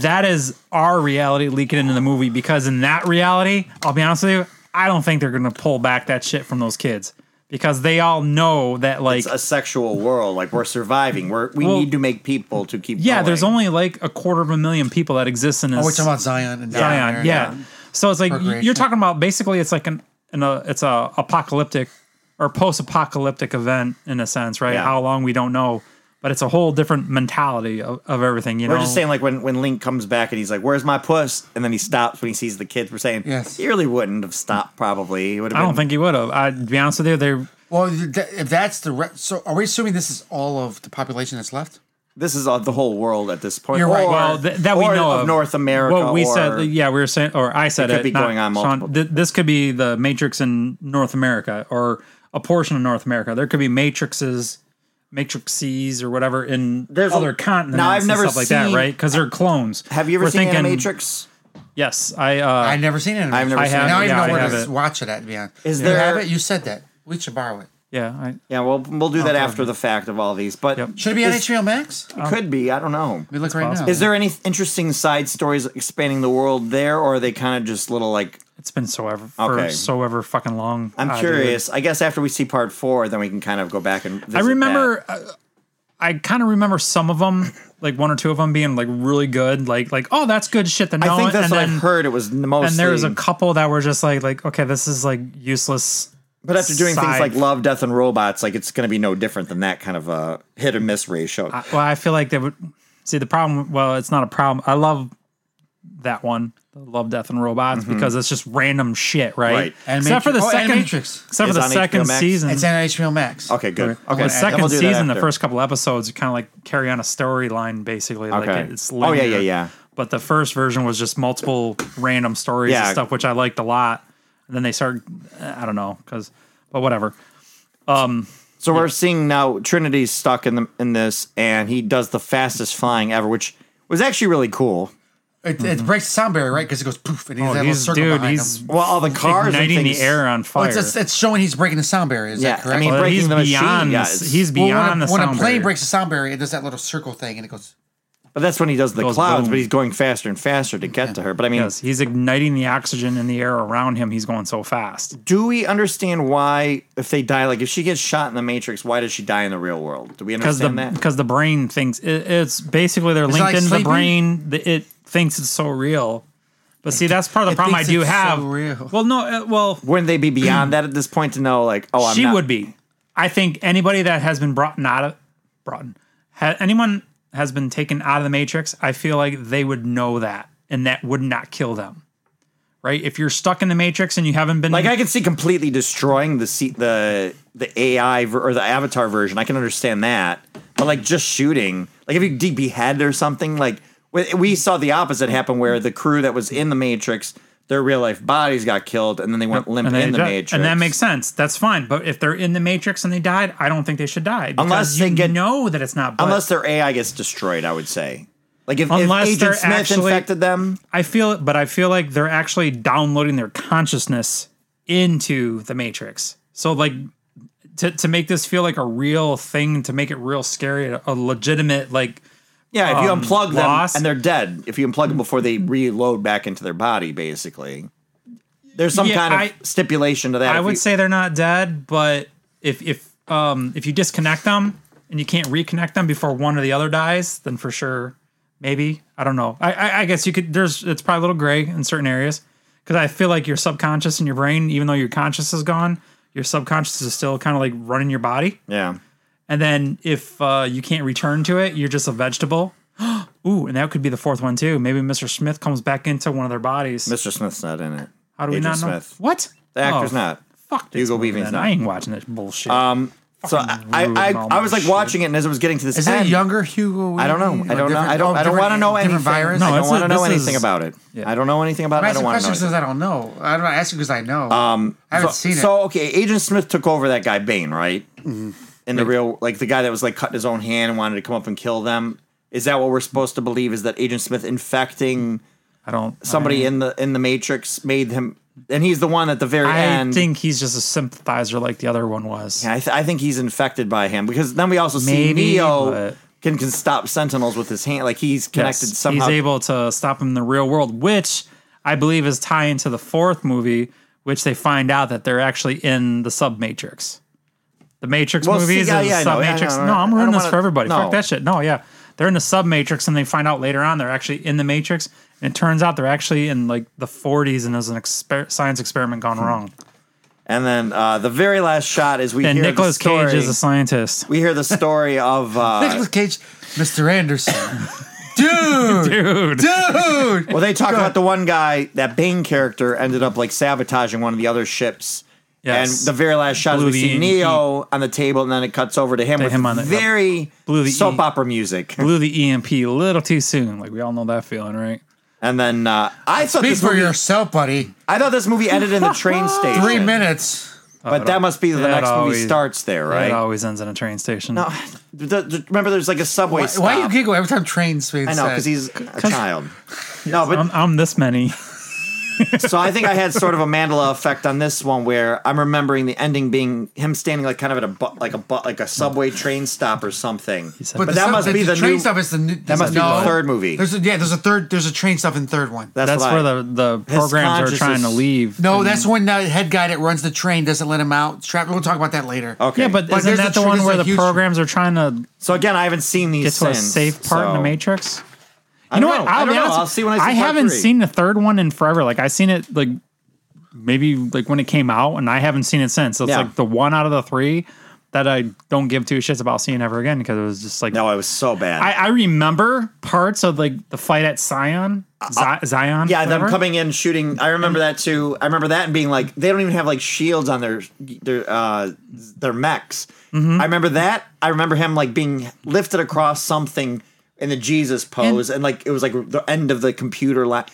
that is our reality leaking into the movie, because in that reality, I'll be honest with you, I don't think they're going to pull back that shit from those kids, because they all know that, like, it's a sexual world. Like, we're surviving. We need to make people to keep. Yeah, going. There's only like 250,000 people that exist in this. Oh, we're talking about Zion and Zion. Yeah. So it's like you're talking about basically it's like it's a apocalyptic or post-apocalyptic event in a sense, right? Yeah. How long we don't know, but it's a whole different mentality of everything. We're just saying, like, when Link comes back and he's like, "Where's my puss?" and then he stops when he sees the kids. We're saying, yes, he really wouldn't have stopped. Probably, I don't think he would have. To be honest with you, if that's the so are we assuming this is all of the population that's left? This is the whole world at this point. You're right. Well, that we know of North America. Well, we were saying, or I said it could be going on multiple. Sean, this could be the Matrix in North America, or a portion of North America. There could be matrices or whatever in other continents. Now, I've never seen that, right? Because they're clones. Have you ever seen The Matrix? Yes, I've never seen it. I don't even know where to watch it at. To be honest, have it? You said that we should borrow it. Yeah, we'll do that after the fact of all these. But should it be on HBO Max? It could be. I don't know. We look right now. Is there any interesting side stories expanding the world there, or are they kind of just little like? It's been so ever fucking long. I'm curious. I guess after we see part 4, then we can kind of go back and. I remember. I kind of remember some of them, like one or two of them being like really good, like oh, that's good shit. That I think that's what I've heard. It was mostly, and there was a couple that were just like okay, this is like useless. But after doing things like Love, Death, and Robots, like it's going to be no different than that kind of a hit or miss ratio. I feel like they would see the problem. Well, it's not a problem. I love that one, Love, Death, and Robots, mm-hmm. because it's just random shit, right? And except for the second Matrix. Except for the second season. It's on HBO Max. Okay, good. Okay, the second season, the first couple episodes, kind of like carry on a storyline, basically. Okay. Like it's linear. Oh, yeah. But the first version was just multiple random stories and stuff, which I liked a lot. And then they start, I don't know, but whatever. So we're seeing now Trinity's stuck in this, and he does the fastest flying ever, which was actually really cool. It breaks the sound barrier, right? Because it goes poof, and he's all the cars igniting and the air on fire. Well, it's showing he's breaking the sound barrier. Is that correct? I mean, breaking the machine. When a plane breaks the sound barrier, it does that little circle thing, and it goes. But that's when he does the clouds, boom. But he's going faster and faster to get to her. But I mean, he's igniting the oxygen in the air around him. He's going so fast. Do we understand why, if they die, like if she gets shot in the Matrix, why does she die in the real world? Do we understand that? Because the brain thinks it's basically they're linked into the brain. It thinks it's so real. But see, that's part of the problem I do have. So real. Well, no, well, wouldn't they be beyond that at this point to know, like, oh, I'm not. She would be. I think anybody that has been has been taken out of the Matrix, I feel like they would know that, and that would not kill them, right? If you're stuck in the Matrix and you haven't been... Like, I can see completely destroying the AI or the Avatar version. I can understand that. But, like, just shooting... Like, if you behead or something, like... We saw the opposite happen where the crew that was in the Matrix, their real-life bodies got killed, and then they went limp in the Matrix. And that makes sense. That's fine. But if they're in the Matrix and they died, I don't think they should die. Unless know that it's not blood. Unless their AI gets destroyed, I would say. Like if Agent Smith infected them. I feel like they're actually downloading their consciousness into the Matrix. So, like, to make this feel like a real thing, to make it real scary, a legitimate, like... Yeah, if you unplug them and they're dead, if you unplug them before they reload back into their body, basically, there's some kind of stipulation to that. I would say they're not dead, but if you disconnect them and you can't reconnect them before one or the other dies, then for sure, maybe, I don't know. I guess you could. It's probably a little gray in certain areas because I feel like your subconscious in your brain, even though your conscious is gone, your subconscious is still kind of like running your body. Yeah. And then if you can't return to it, you're just a vegetable. Ooh, and that could be the fourth one, too. Maybe Mr. Smith comes back into one of their bodies. Mr. Smith's not in it. How do we not know? Agent Smith. What? The actor's not. Fuck this movie, not. I ain't watching this bullshit. So I was like watching it, and as it was getting to this end. Is it younger Hugo? I don't know. I don't want to know anything. I don't want to know anything about it. I don't know anything about it. I don't want to know. Question says I don't know. I don't ask you because I know. I haven't seen it. So, okay, Agent Smith took over that guy, Bane, right? Mm-hmm. In the real, like the guy that was like cutting his own hand and wanted to come up and kill them. Is that what we're supposed to believe? Is that Agent Smith infecting somebody in the Matrix made him, and he's the one at the very end. I think he's just a sympathizer like the other one was. Yeah, I think he's infected by him because then we also see Neo can stop Sentinels with his hand. Like he's connected somehow. He's able to stop him in the real world, which I believe is tying to the fourth movie, which they find out that they're actually in the sub-Matrix. The Matrix movies and the sub-Matrix. No, I'm ruining this for everybody. No. Fuck that shit. No, yeah. They're in the sub-Matrix, and they find out later on they're actually in the Matrix, and it turns out they're actually in, like, the 40s, and there's an science experiment gone wrong. And then the very last shot is we hear Nicolas the story. Nicolas Cage is a scientist. We hear the story of... Nicolas Cage, Mr. Anderson. Dude! Well, they talk about the one guy, that Bane character, ended up, like, sabotaging one of the other ships. Yes. And the very last shot is we see Neo on the table, and then it cuts over to him with very soap opera music. Blew the EMP a little too soon. Like, we all know that feeling, right? And then I thought this movie... Speak for yourself, buddy. I thought this movie ended in the train station. 3 minutes. But that must be the next movie starts there, right? It always ends in a train station. No, remember, there's like a subway stop. Why do you giggle every time train speeds? I know, because he's a child. No, but I'm this many. So I think I had sort of a Mandela effect on this one, where I'm remembering the ending being him standing like kind of at a subway train stop or something. But that must be the train stop is the new. That must be the third movie. There's a train stop in third one. That's where the programs are trying to leave. No, that's when the head guy that runs the train doesn't let him out. Trapped. We'll talk about that later. Okay. Yeah, but isn't that the one where the programs are trying to? So again, I haven't seen these. Get to a safe part in the Matrix. You know what? I'll be honest. I'll see when I see I haven't seen the third one in forever. Like, I've seen it, like, maybe, like, when it came out, and I haven't seen it since. So it's, like, the one out of the three that I don't give two shits about seeing ever again, because it was just, like... No, it was so bad. I remember parts of, like, the fight at Zion. Yeah, them coming in, shooting. I remember that, too. I remember that and being, like, they don't even have, like, shields on their mechs. Mm-hmm. I remember that. I remember him, like, being lifted across something... in the Jesus pose, and like it was like the end of the computer line.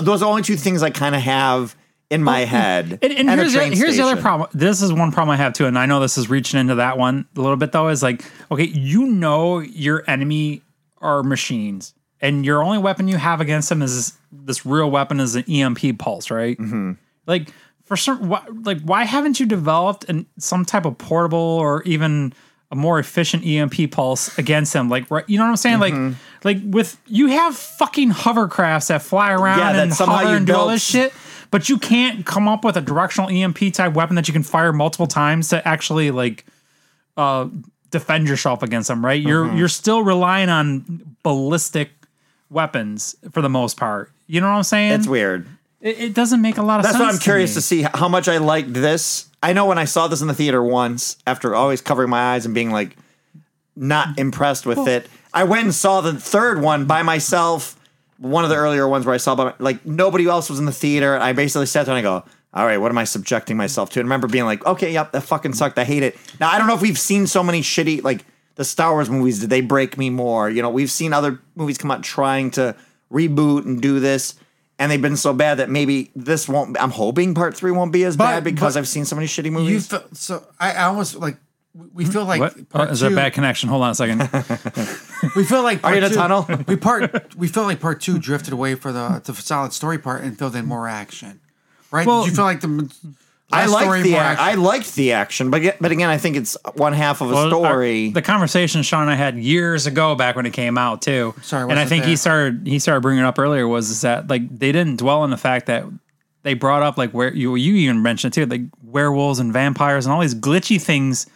Those are the only two things I kind of have in my head. And here's the other problem. This is one problem I have too, and I know this is reaching into that one a little bit though. Is like, okay, you know your enemy are machines, and your only weapon you have against them is this real weapon is an EMP pulse, right? Mm-hmm. Like for certain, why haven't you developed some type of portable or even a more efficient EMP pulse against them, like, right, you know what I'm saying? Mm-hmm. Like with you have fucking hovercrafts that fly around and hover and do all this shit, but you can't come up with a directional EMP type weapon that you can fire multiple times to actually like defend yourself against them, right? You're still relying on ballistic weapons for the most part. You know what I'm saying? It's weird. It doesn't make a lot of sense. That's what I'm curious to see how much I liked this. I know when I saw this in the theater once, after always covering my eyes and being like not impressed with it, I went and saw the third one by myself. One of the earlier ones where I saw like nobody else was in the theater. And I basically sat there and I go, all right, what am I subjecting myself to? And I remember being like, okay, yep, that fucking sucked. I hate it. Now, I don't know if we've seen so many shitty, like the Star Wars movies, did they break me more? You know, we've seen other movies come out trying to reboot and do this. And they've been so bad that maybe this won't. I'm hoping part three won't be as bad because I've seen so many shitty movies. I almost like we feel like is there a bad connection? Hold on a second. We feel like part are you in a tunnel? We felt like part two drifted away for the solid story part and filled in more action. Right? Well, did you feel like the? I liked the action, but again, I think it's one half of a story. The conversation Sean and I had years ago, back when it came out too, and I think he started bringing it up earlier was that like they didn't dwell on the fact that they brought up like where you even mentioned it too, like werewolves and vampires and all these glitchy things.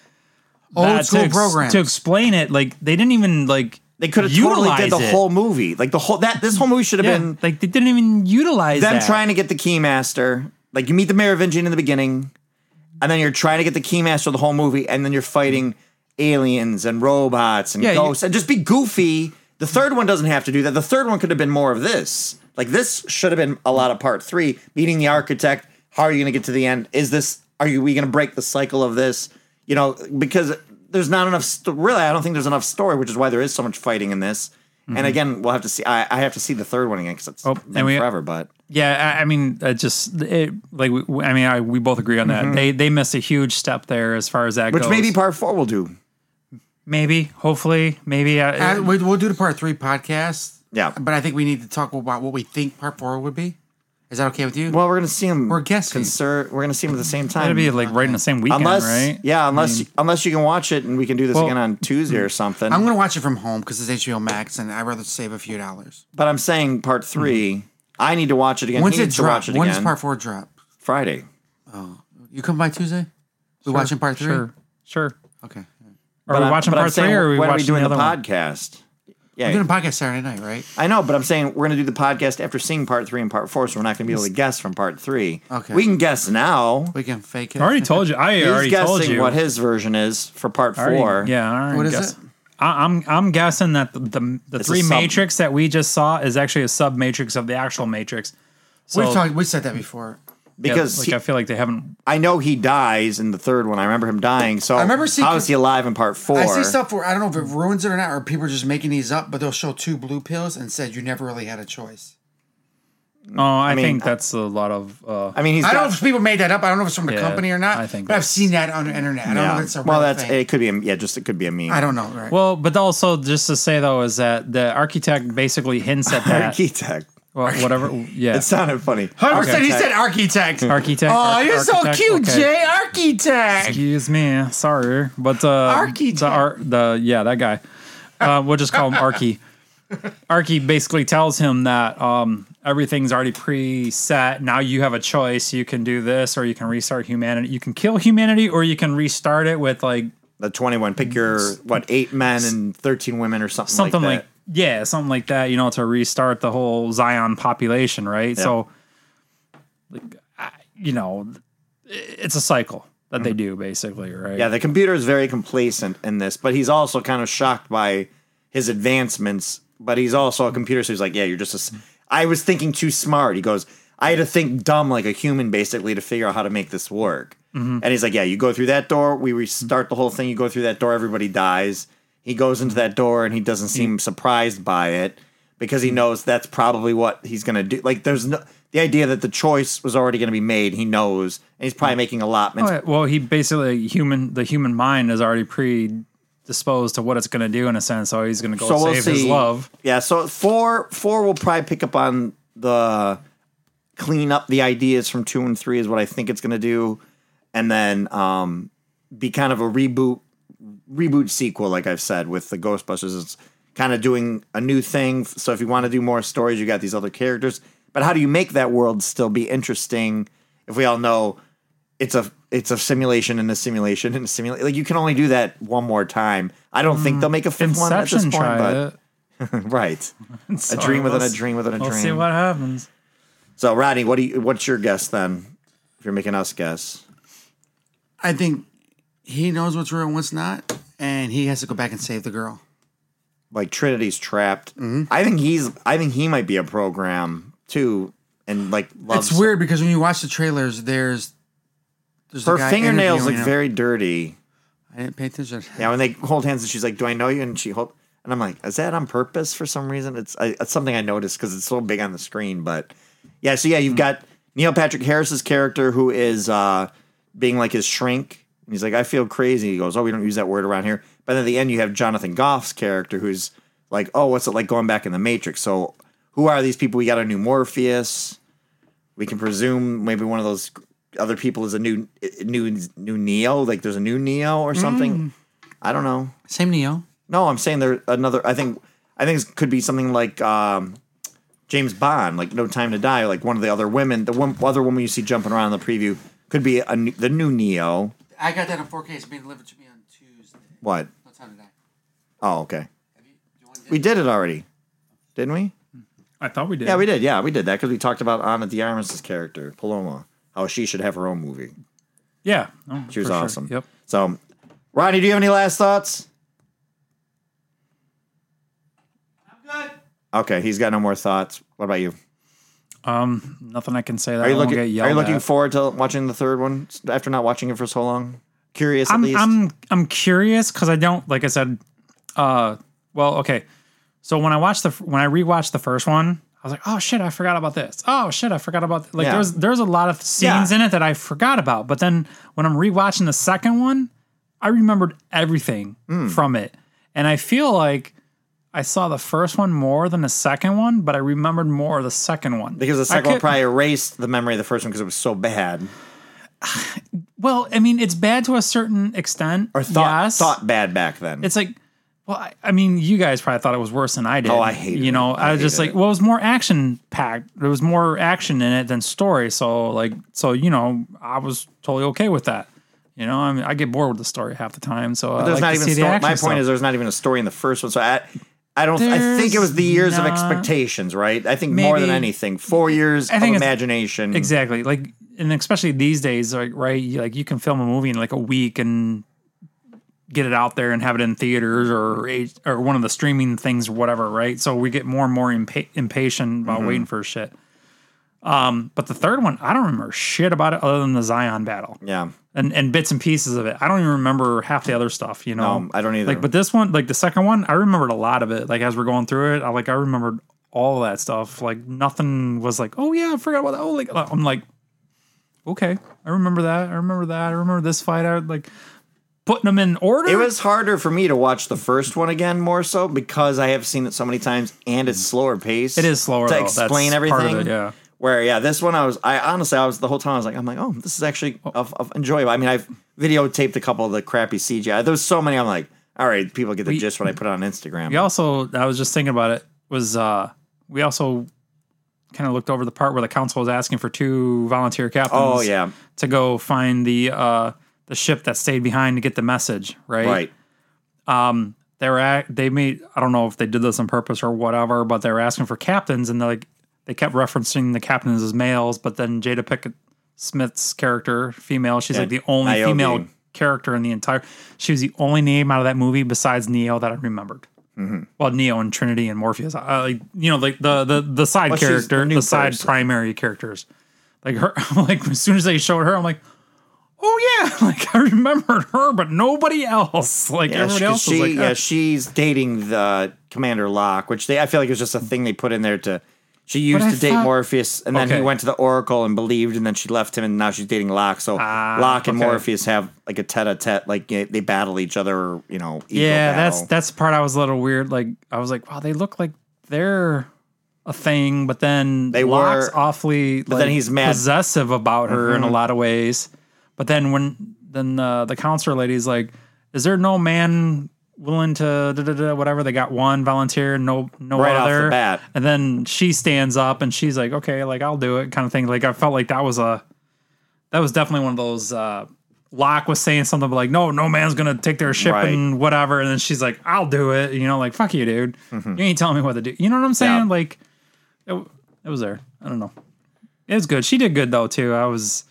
Old school programs to explain it, like they didn't even like. They could have totally did the whole movie, like the whole this whole movie should have been like they didn't even utilize them trying to get the Keymaster. Like, you meet the Merovingian in the beginning, and then you're trying to get the Keymaster of the whole movie, and then you're fighting aliens and robots and ghosts. And just be goofy. The third one doesn't have to do that. The third one could have been more of this. Like, this should have been a lot of part three. Meeting the Architect. How are you going to get to the end? Are we going to break the cycle of this? You know, because there's not enough... really, I don't think there's enough story, which is why there is so much fighting in this. Mm-hmm. And again, we'll have to see... I have to see the third one again, because it's been forever, but... Yeah, I mean, we both agree on that. Mm-hmm. They missed a huge step there as far as that goes. Which maybe part four will do. Maybe, hopefully, maybe. We'll do the part three podcast. Yeah. But I think we need to talk about what we think part four would be. Is that okay with you? Well, we're going to see him. We're guessing. We're going to see him at the same time. It'll be like right in the same weekend, right? Yeah, unless you can watch it and we can do this again on Tuesday or something. I'm going to watch it from home because it's HBO Max and I'd rather save a few dollars. But I'm saying part three... Mm-hmm. I need to watch it again. When does part four drop? Friday. Oh, you come by Tuesday? We're watching part three? Sure. Okay. Are we watching part three or are we watching the other one? Podcast? Yeah. We're doing a podcast Saturday night, right? I know, but I'm saying we're going to do the podcast after seeing part three and part four, so we're not going to be able to guess from part three. Okay. We can guess now. We can fake it. I already told you. He's guessing what his version is for part four. Yeah. What is it? I'm guessing that the three Matrix that we just saw is actually a sub Matrix of the actual Matrix. So, we said that before because I feel like they haven't. I know he dies in the third one. I remember him dying. So I remember seeing how is he alive in part four? I see stuff where I don't know if it ruins it or not, or people are just making these up. But they'll show two blue pills and said you never really had a choice. Oh, I think that's a lot of. I don't know if people made that up. I don't know if it's from the company or not. I think, but I've seen that on the internet. I don't know if it's a thing. It could be. It could be a meme. I don't know. Right. Well, but also just to say though is that the Architect basically hints at that. Architect. Well, whatever. Yeah. It sounded funny. 100%. Okay. He said architect. Architect. Oh, you're architect. So cute, okay. Jay. Architect. Excuse me. Sorry. But architect. Yeah, that guy. We'll just call him Archie. Archie basically tells him that everything's already preset. Now you have a choice. You can do this, or you can restart humanity. You can kill humanity, or you can restart it with like the 21. Pick your 8 men and 13 women, or something like that. Yeah, something like that, you know, to restart the whole Zion population, right? Yep. So, you know, it's a cycle that they do, basically, right? Yeah, the computer is very complacent in this, but he's also kind of shocked by his advancements, but he's also a computer, so he's like, yeah, you're just I was thinking too smart. He goes, I had to think dumb like a human, basically, to figure out how to make this work. Mm-hmm. And he's like, yeah, you go through that door, we restart the whole thing, you go through that door, everybody dies. He goes into that door and he doesn't seem surprised by it because he knows that's probably what he's going to do. Like, there's no, the idea that the choice was already going to be made. He knows, and he's probably making allotments. Right. Well, he basically the human mind is already predisposed to what it's going to do in a sense. So he's going to go his love. Yeah. So four will probably pick up on the clean up the ideas from 2 and 3 is what I think it's going to do, and then be kind of a reboot sequel, like I've said, with the Ghostbusters. It's kind of doing a new thing. So if you want to do more stories, you got these other characters. But how do you make that world still be interesting if we all know it's a simulation and a simulation and a simulation? Like, you can only do that one more time. I don't think they'll make a fifth one at this point. But right. So a dream within a dream within a dream. We'll see what happens. So, Rodney, what's your guess then, if you're making us guess? I think he knows what's real and what's not, and he has to go back and save the girl. Like, Trinity's trapped. Mm-hmm. I think he might be a program too, and like loves. It's weird because when you watch the trailers, there's her fingernails look very dirty. I didn't pay attention. Yeah, when they hold hands and she's like, "Do I know you?" and and I'm like, "Is that on purpose for some reason?" It's something I noticed because it's so big on the screen. But yeah, so yeah, you've got Neil Patrick Harris's character who is being like his shrink. And he's like, I feel crazy. He goes, oh, we don't use that word around here. But then at the end, you have Jonathan Goff's character who's like, oh, what's it like going back in the Matrix? So who are these people? We got a new Morpheus. We can presume maybe one of those other people is a new Neo. Like, there's a new Neo or something. I don't know. Same Neo? No, I'm saying there's another. I think it could be something like James Bond, like No Time to Die, or like one of the other women. The other woman you see jumping around in the preview could be the new Neo. I got that in 4K. It's being delivered to me on Tuesday. What? No Time to Die. Oh, okay. We did it already, didn't we? I thought we did. Yeah, we did. Yeah, we did that because we talked about Ana de Armas' character, Paloma, how she should have her own movie. Yeah. Oh, she was awesome. Sure. Yep. So, Rodney, do you have any last thoughts? I'm good. Okay, he's got no more thoughts. What about you? Nothing I can say. That Are you looking forward to watching the third one after not watching it for so long? Curious, at least. I'm curious because I don't, like I said. Well, okay. So when I rewatched the first one, I was like, oh shit, I forgot about this. Oh shit, I forgot about like there's a lot of scenes in it that I forgot about. But then when I'm rewatching the second one, I remembered everything from it, and I feel like I saw the first one more than the second one, but I remembered more of the second one. Because the second one probably erased the memory of the first one because it was so bad. Well, I mean, it's bad to a certain extent. Or thought bad back then. It's like, well, I mean, you guys probably thought it was worse than I did. Oh, I hate it. You know, I was just like, well, it was more action-packed. There was more action in it than story. So, you know, I was totally okay with that. You know, I mean, I get bored with the story half the time. So I like to see the action. My point is there's not even a story in the first one. So I think it was the years of expectations, right? I think more than anything, 4 years of imagination. Exactly. Like, and especially these days, like, right? Like, you can film a movie in like a week and get it out there and have it in theaters or one of the streaming things or whatever, right? So we get more and more impatient about waiting for shit. But the third one, I don't remember shit about it other than the Zion battle. Yeah. And bits and pieces of it. I don't even remember half the other stuff, you know? No, I don't either. Like, but this one, like the second one, I remembered a lot of it. Like, as we're going through it, I remembered all of that stuff. Like, nothing was like, oh yeah, I forgot about that. Oh, like, I'm like, okay, I remember that. I remember this fight. I like, putting them in order? It was harder for me to watch the first one again, more so, because I have seen it so many times, and it's slower paced. It is slower, to explain everything. Part of it, yeah. Where, yeah, this one I honestly, the whole time I was like, oh, this is actually enjoyable. I mean, I've videotaped a couple of the crappy CGI. There's so many I'm like, all right, people get the gist when I put it on Instagram. We also, I was just thinking about it, was we also kind of looked over the part where the council was asking for two volunteer captains to go find the ship that stayed behind to get the message, right? Right. They made, I don't know if they did this on purpose or whatever, but they were asking for captains, and they're like, they kept referencing the captains as males, but then Jada Pinkett Smith's character, female, she's like the only female character in the entire... She was the only name out of that movie besides Neo that I remembered. Mm-hmm. Well, Neo and Trinity and Morpheus. You know, like the side character, the side person. Primary characters. Like her, like as soon as they showed her, I'm like, oh yeah, like I remembered her, but nobody else. Like everyone else was like... Yeah, she's dating the Commander Locke, which I feel like it was just a thing they put in there to... She used to date Morpheus, and then he went to the Oracle and believed, and then she left him, and now she's dating Locke. So Locke and Morpheus have like a tete-a-tete, like they battle each other, or, you know. That's the part I was a little weird. Like I was like, wow, they look like they're a thing, but then Locke's awfully, but like, then he's mad, possessive about her in a lot of ways. But then the counselor lady's like, is there no man willing to whatever? They got one volunteer, no right other off the bat. And then she stands up and she's like, okay, like I'll do it, kind of thing. Like I felt like that was definitely one of those Locke was saying something like, no man's gonna take their ship and whatever, and then she's like, I'll do it, you know, like fuck you, dude. You ain't telling me what to do, you know what I'm saying? Like it was there. I don't know, it was good. She did good though too. I was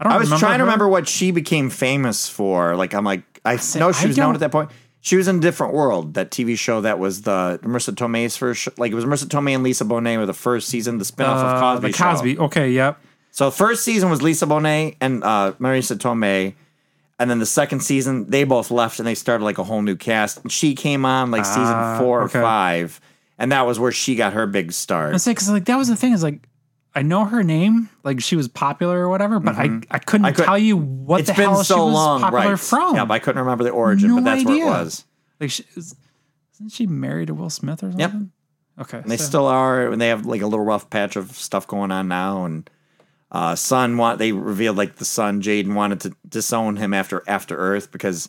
trying to remember what she became famous for. Like I'm like, she was known at that point. She was in A Different World, that TV show that was the Marissa Tomei's first show. Like, it was Marissa Tomei and Lisa Bonet were the first season, the spinoff of Cosby Show. The Cosby, okay, yep. So first season was Lisa Bonet and Marissa Tomei, and then the second season, they both left, and they started, like, a whole new cast. And she came on, like, season 4 or 5, and that was where she got her big start. I was saying, because, like, that was the thing, is, like, I know her name, like she was popular or whatever, but I couldn't tell you what the hell she was popular from. Yeah, but I couldn't remember the origin, but that's where it was. Like, isn't she married to Will Smith or something? Yep. Okay. And they still are, and they have like a little rough patch of stuff going on now. And they revealed like the son, Jaden, wanted to disown him after Earth because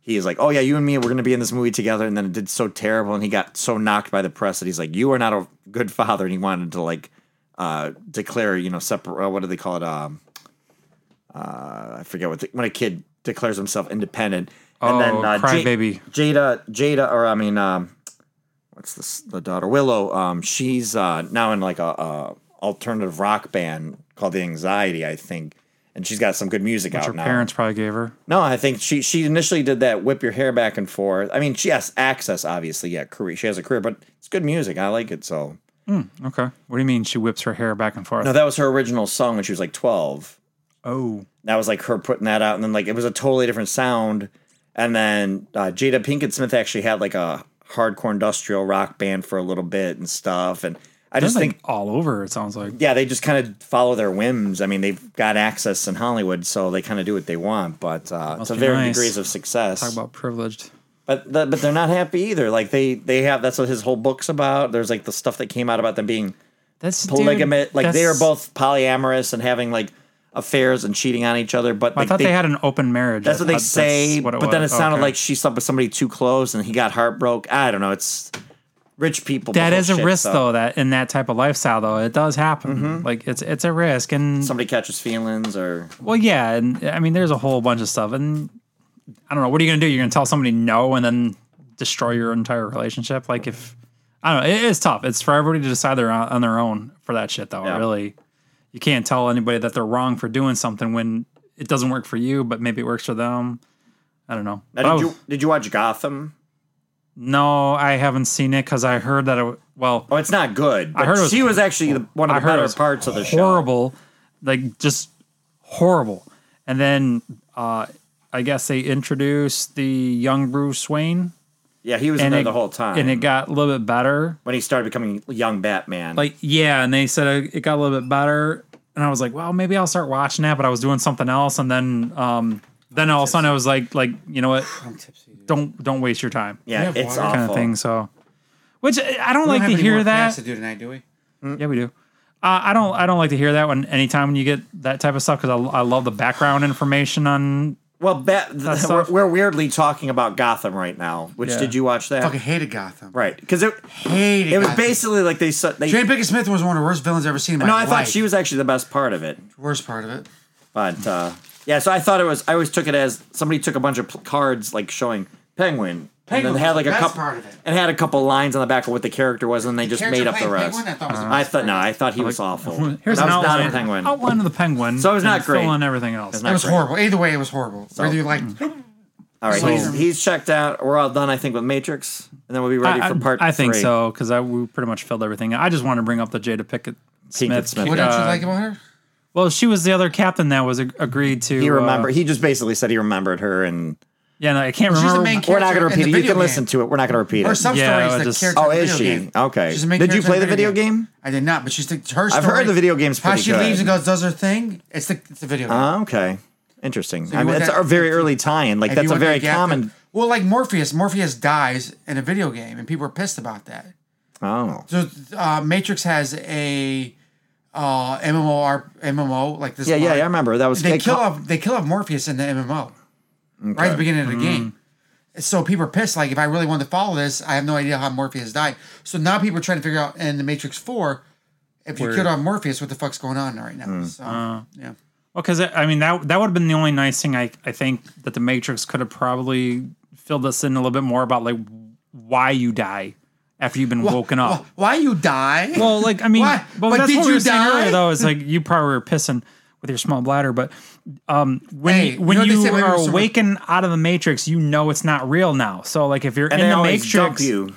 he is like, oh yeah, you and me, we're going to be in this movie together. And then it did so terrible, and he got so knocked by the press that he's like, you are not a good father. And he wanted to like... declare, you know, separate. What do they call it? I forget what when a kid declares himself independent. And then crybaby Jada, or I mean, what's the daughter Willow? She's now in like a alternative rock band called The Anxiety, I think, and she's got some good music out now. Her parents probably gave her. No, I think she initially did that. Whip your hair back and forth. I mean, she has access, obviously. Yeah, career. She has a career, but it's good music. I like it so. Okay. What do you mean she whips her hair back and forth? No, that was her original song when she was like 12. Oh. That was like her putting that out, and then like it was a totally different sound. And then Jada Pinkett Smith actually had like a hardcore industrial rock band for a little bit and stuff. And I just think all over, it sounds like. Yeah, they just kind of follow their whims. I mean, they've got access in Hollywood, so they kind of do what they want, but to varying degrees of success. Talk about privileged. But they're not happy either. Like they have, that's what his whole book's about. There's like the stuff that came out about them being polygamous. Like they are both polyamorous and having like affairs and cheating on each other. But I thought they had an open marriage. That's what they say. But then it sounded like she slept with somebody too close and he got heartbroken. I don't know. It's rich people. That is a risk though. That in that type of lifestyle though, it does happen. Mm-hmm. Like it's a risk, and somebody catches feelings or. Well, yeah, and I mean, there's a whole bunch of stuff and. I don't know. What are you going to do? You're going to tell somebody no and then destroy your entire relationship? Like if – I don't know. It is tough. It's for everybody to decide they're on their own for that shit though. Yeah. Really, you can't tell anybody that they're wrong for doing something when it doesn't work for you, but maybe it works for them. I don't know. Now, did you watch Gotham? No, I haven't seen it because I heard that it – well – Oh, it's not good. But I heard she was actually one of the better parts of the show. Horrible. Like just horrible. And then I guess they introduced the young Bruce Wayne. Yeah, he was in there the whole time. And it got a little bit better. When he started becoming young Batman. Like, yeah, and they said it got a little bit better. And I was like, well, maybe I'll start watching that. But I was doing something else. And then Then all of a sudden I was like, you know what? I'm tipsy, dude. Don't waste your time. Yeah, it's awful. Kind of thing. So, which I don't like to hear that. To do tonight, do we? Yeah, we do. I don't like to hear that when anytime when you get that type of stuff because I love the background information on. Well, we're weirdly talking about Gotham right now. Which did you watch that? I fucking hated Gotham. Right, because it was basically like they Jada Pinkett Smith was one of the worst villains I've ever seen in my life. No, I thought she was actually the best part of it. Worst part of it. But yeah, so I thought it was. I always took it as somebody took a bunch of cards like showing Penguin and then had like a couple part of it. And had a couple lines on the back of what the character was, and they just made up the rest. Penguin, I thought he was awful. Here's an outline of the Penguin. So it was not great. On everything else, it was horrible. Either way, it was horrible. So, whether you like, all right, so, he's checked out. We're all done, I think, with Matrix, and then we'll be ready for part. I think so because we pretty much filled everything. I just want to bring up the Jada Pinkett Smith. What don't you like about her? Well, she was the other captain that was agreed to. He remembered. He just basically said he remembered her and. Yeah, no, I can't remember. We're not going to repeat it. You can listen to it. We're not going to repeat it. Or some stories that character. Oh, is she? Okay. Did you play the video game? I did not, but she's her story. I've heard the video game's pretty good. How she leaves and goes, does her thing. It's the video game. Oh, okay. Interesting. So that's a very early tie-in. Like, that's a very common. Well, like Morpheus. Morpheus dies in a video game, and people are pissed about that. Oh. So Matrix has a... MMO like this. Yeah, I remember that was. They kill off Morpheus in the MMO, right at the beginning of the game. So people are pissed. Like, if I really wanted to follow this, I have no idea how Morpheus died. So now people are trying to figure out in the Matrix 4, if you killed off Morpheus, what the fuck's going on right now? So yeah. Well, because I mean that would have been the only nice thing I think that the Matrix could have probably filled us in a little bit more about like why you die. After you've been woken up. Why you die? Well, like, I mean, but that's what we were saying earlier, though, is like you probably were pissing with your small bladder, but when you are awakened out of the Matrix, you know it's not real now. So, like, if you're in the Matrix... Dump you.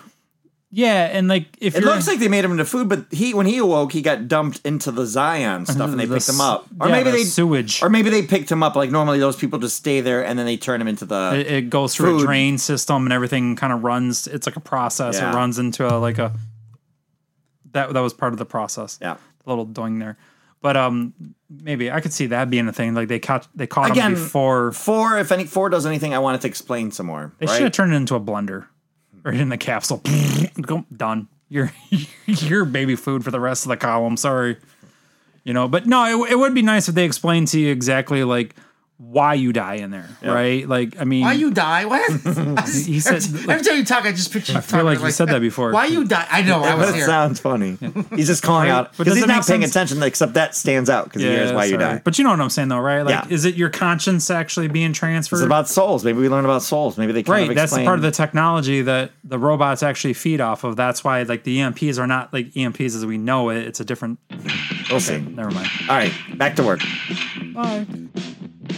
Yeah, and like... if it looks like they made him into food, but when he awoke, he got dumped into the Zion stuff, and they picked him up. Or maybe the sewage. Or maybe they picked him up. Like, normally those people just stay there, and then they turn him into the It goes through a drain system, and everything kind of runs. It's like a process. Yeah. It runs into a... That was part of the process. Yeah. A little doing there. But maybe I could see that being a thing. Like, they caught him before... If four does anything, I want it to explain some more. They should have turned it into a blender. Right in the capsule. Done. You're baby food for the rest of the column. Sorry. You know, but no, it would be nice if they explained to you exactly, like, why you die in there, right? Like, I mean... Why you die? What? He said, every time you talk, I just picture you talking. I feel like you said that before. Why you die? I know, I was here. It sounds funny. Yeah. He's just calling out. Because he's not paying attention, except that stands out, because he hears why you die. But you know what I'm saying, though, right? Like, is it your conscience actually being transferred? It's about souls. Maybe we learn about souls. Maybe they kind of explain. That's the part of the technology that the robots actually feed off of. That's why, like, the EMPs are not, like, EMPs as we know it. It's a different... Okay, never mind. All right, back to work. Bye.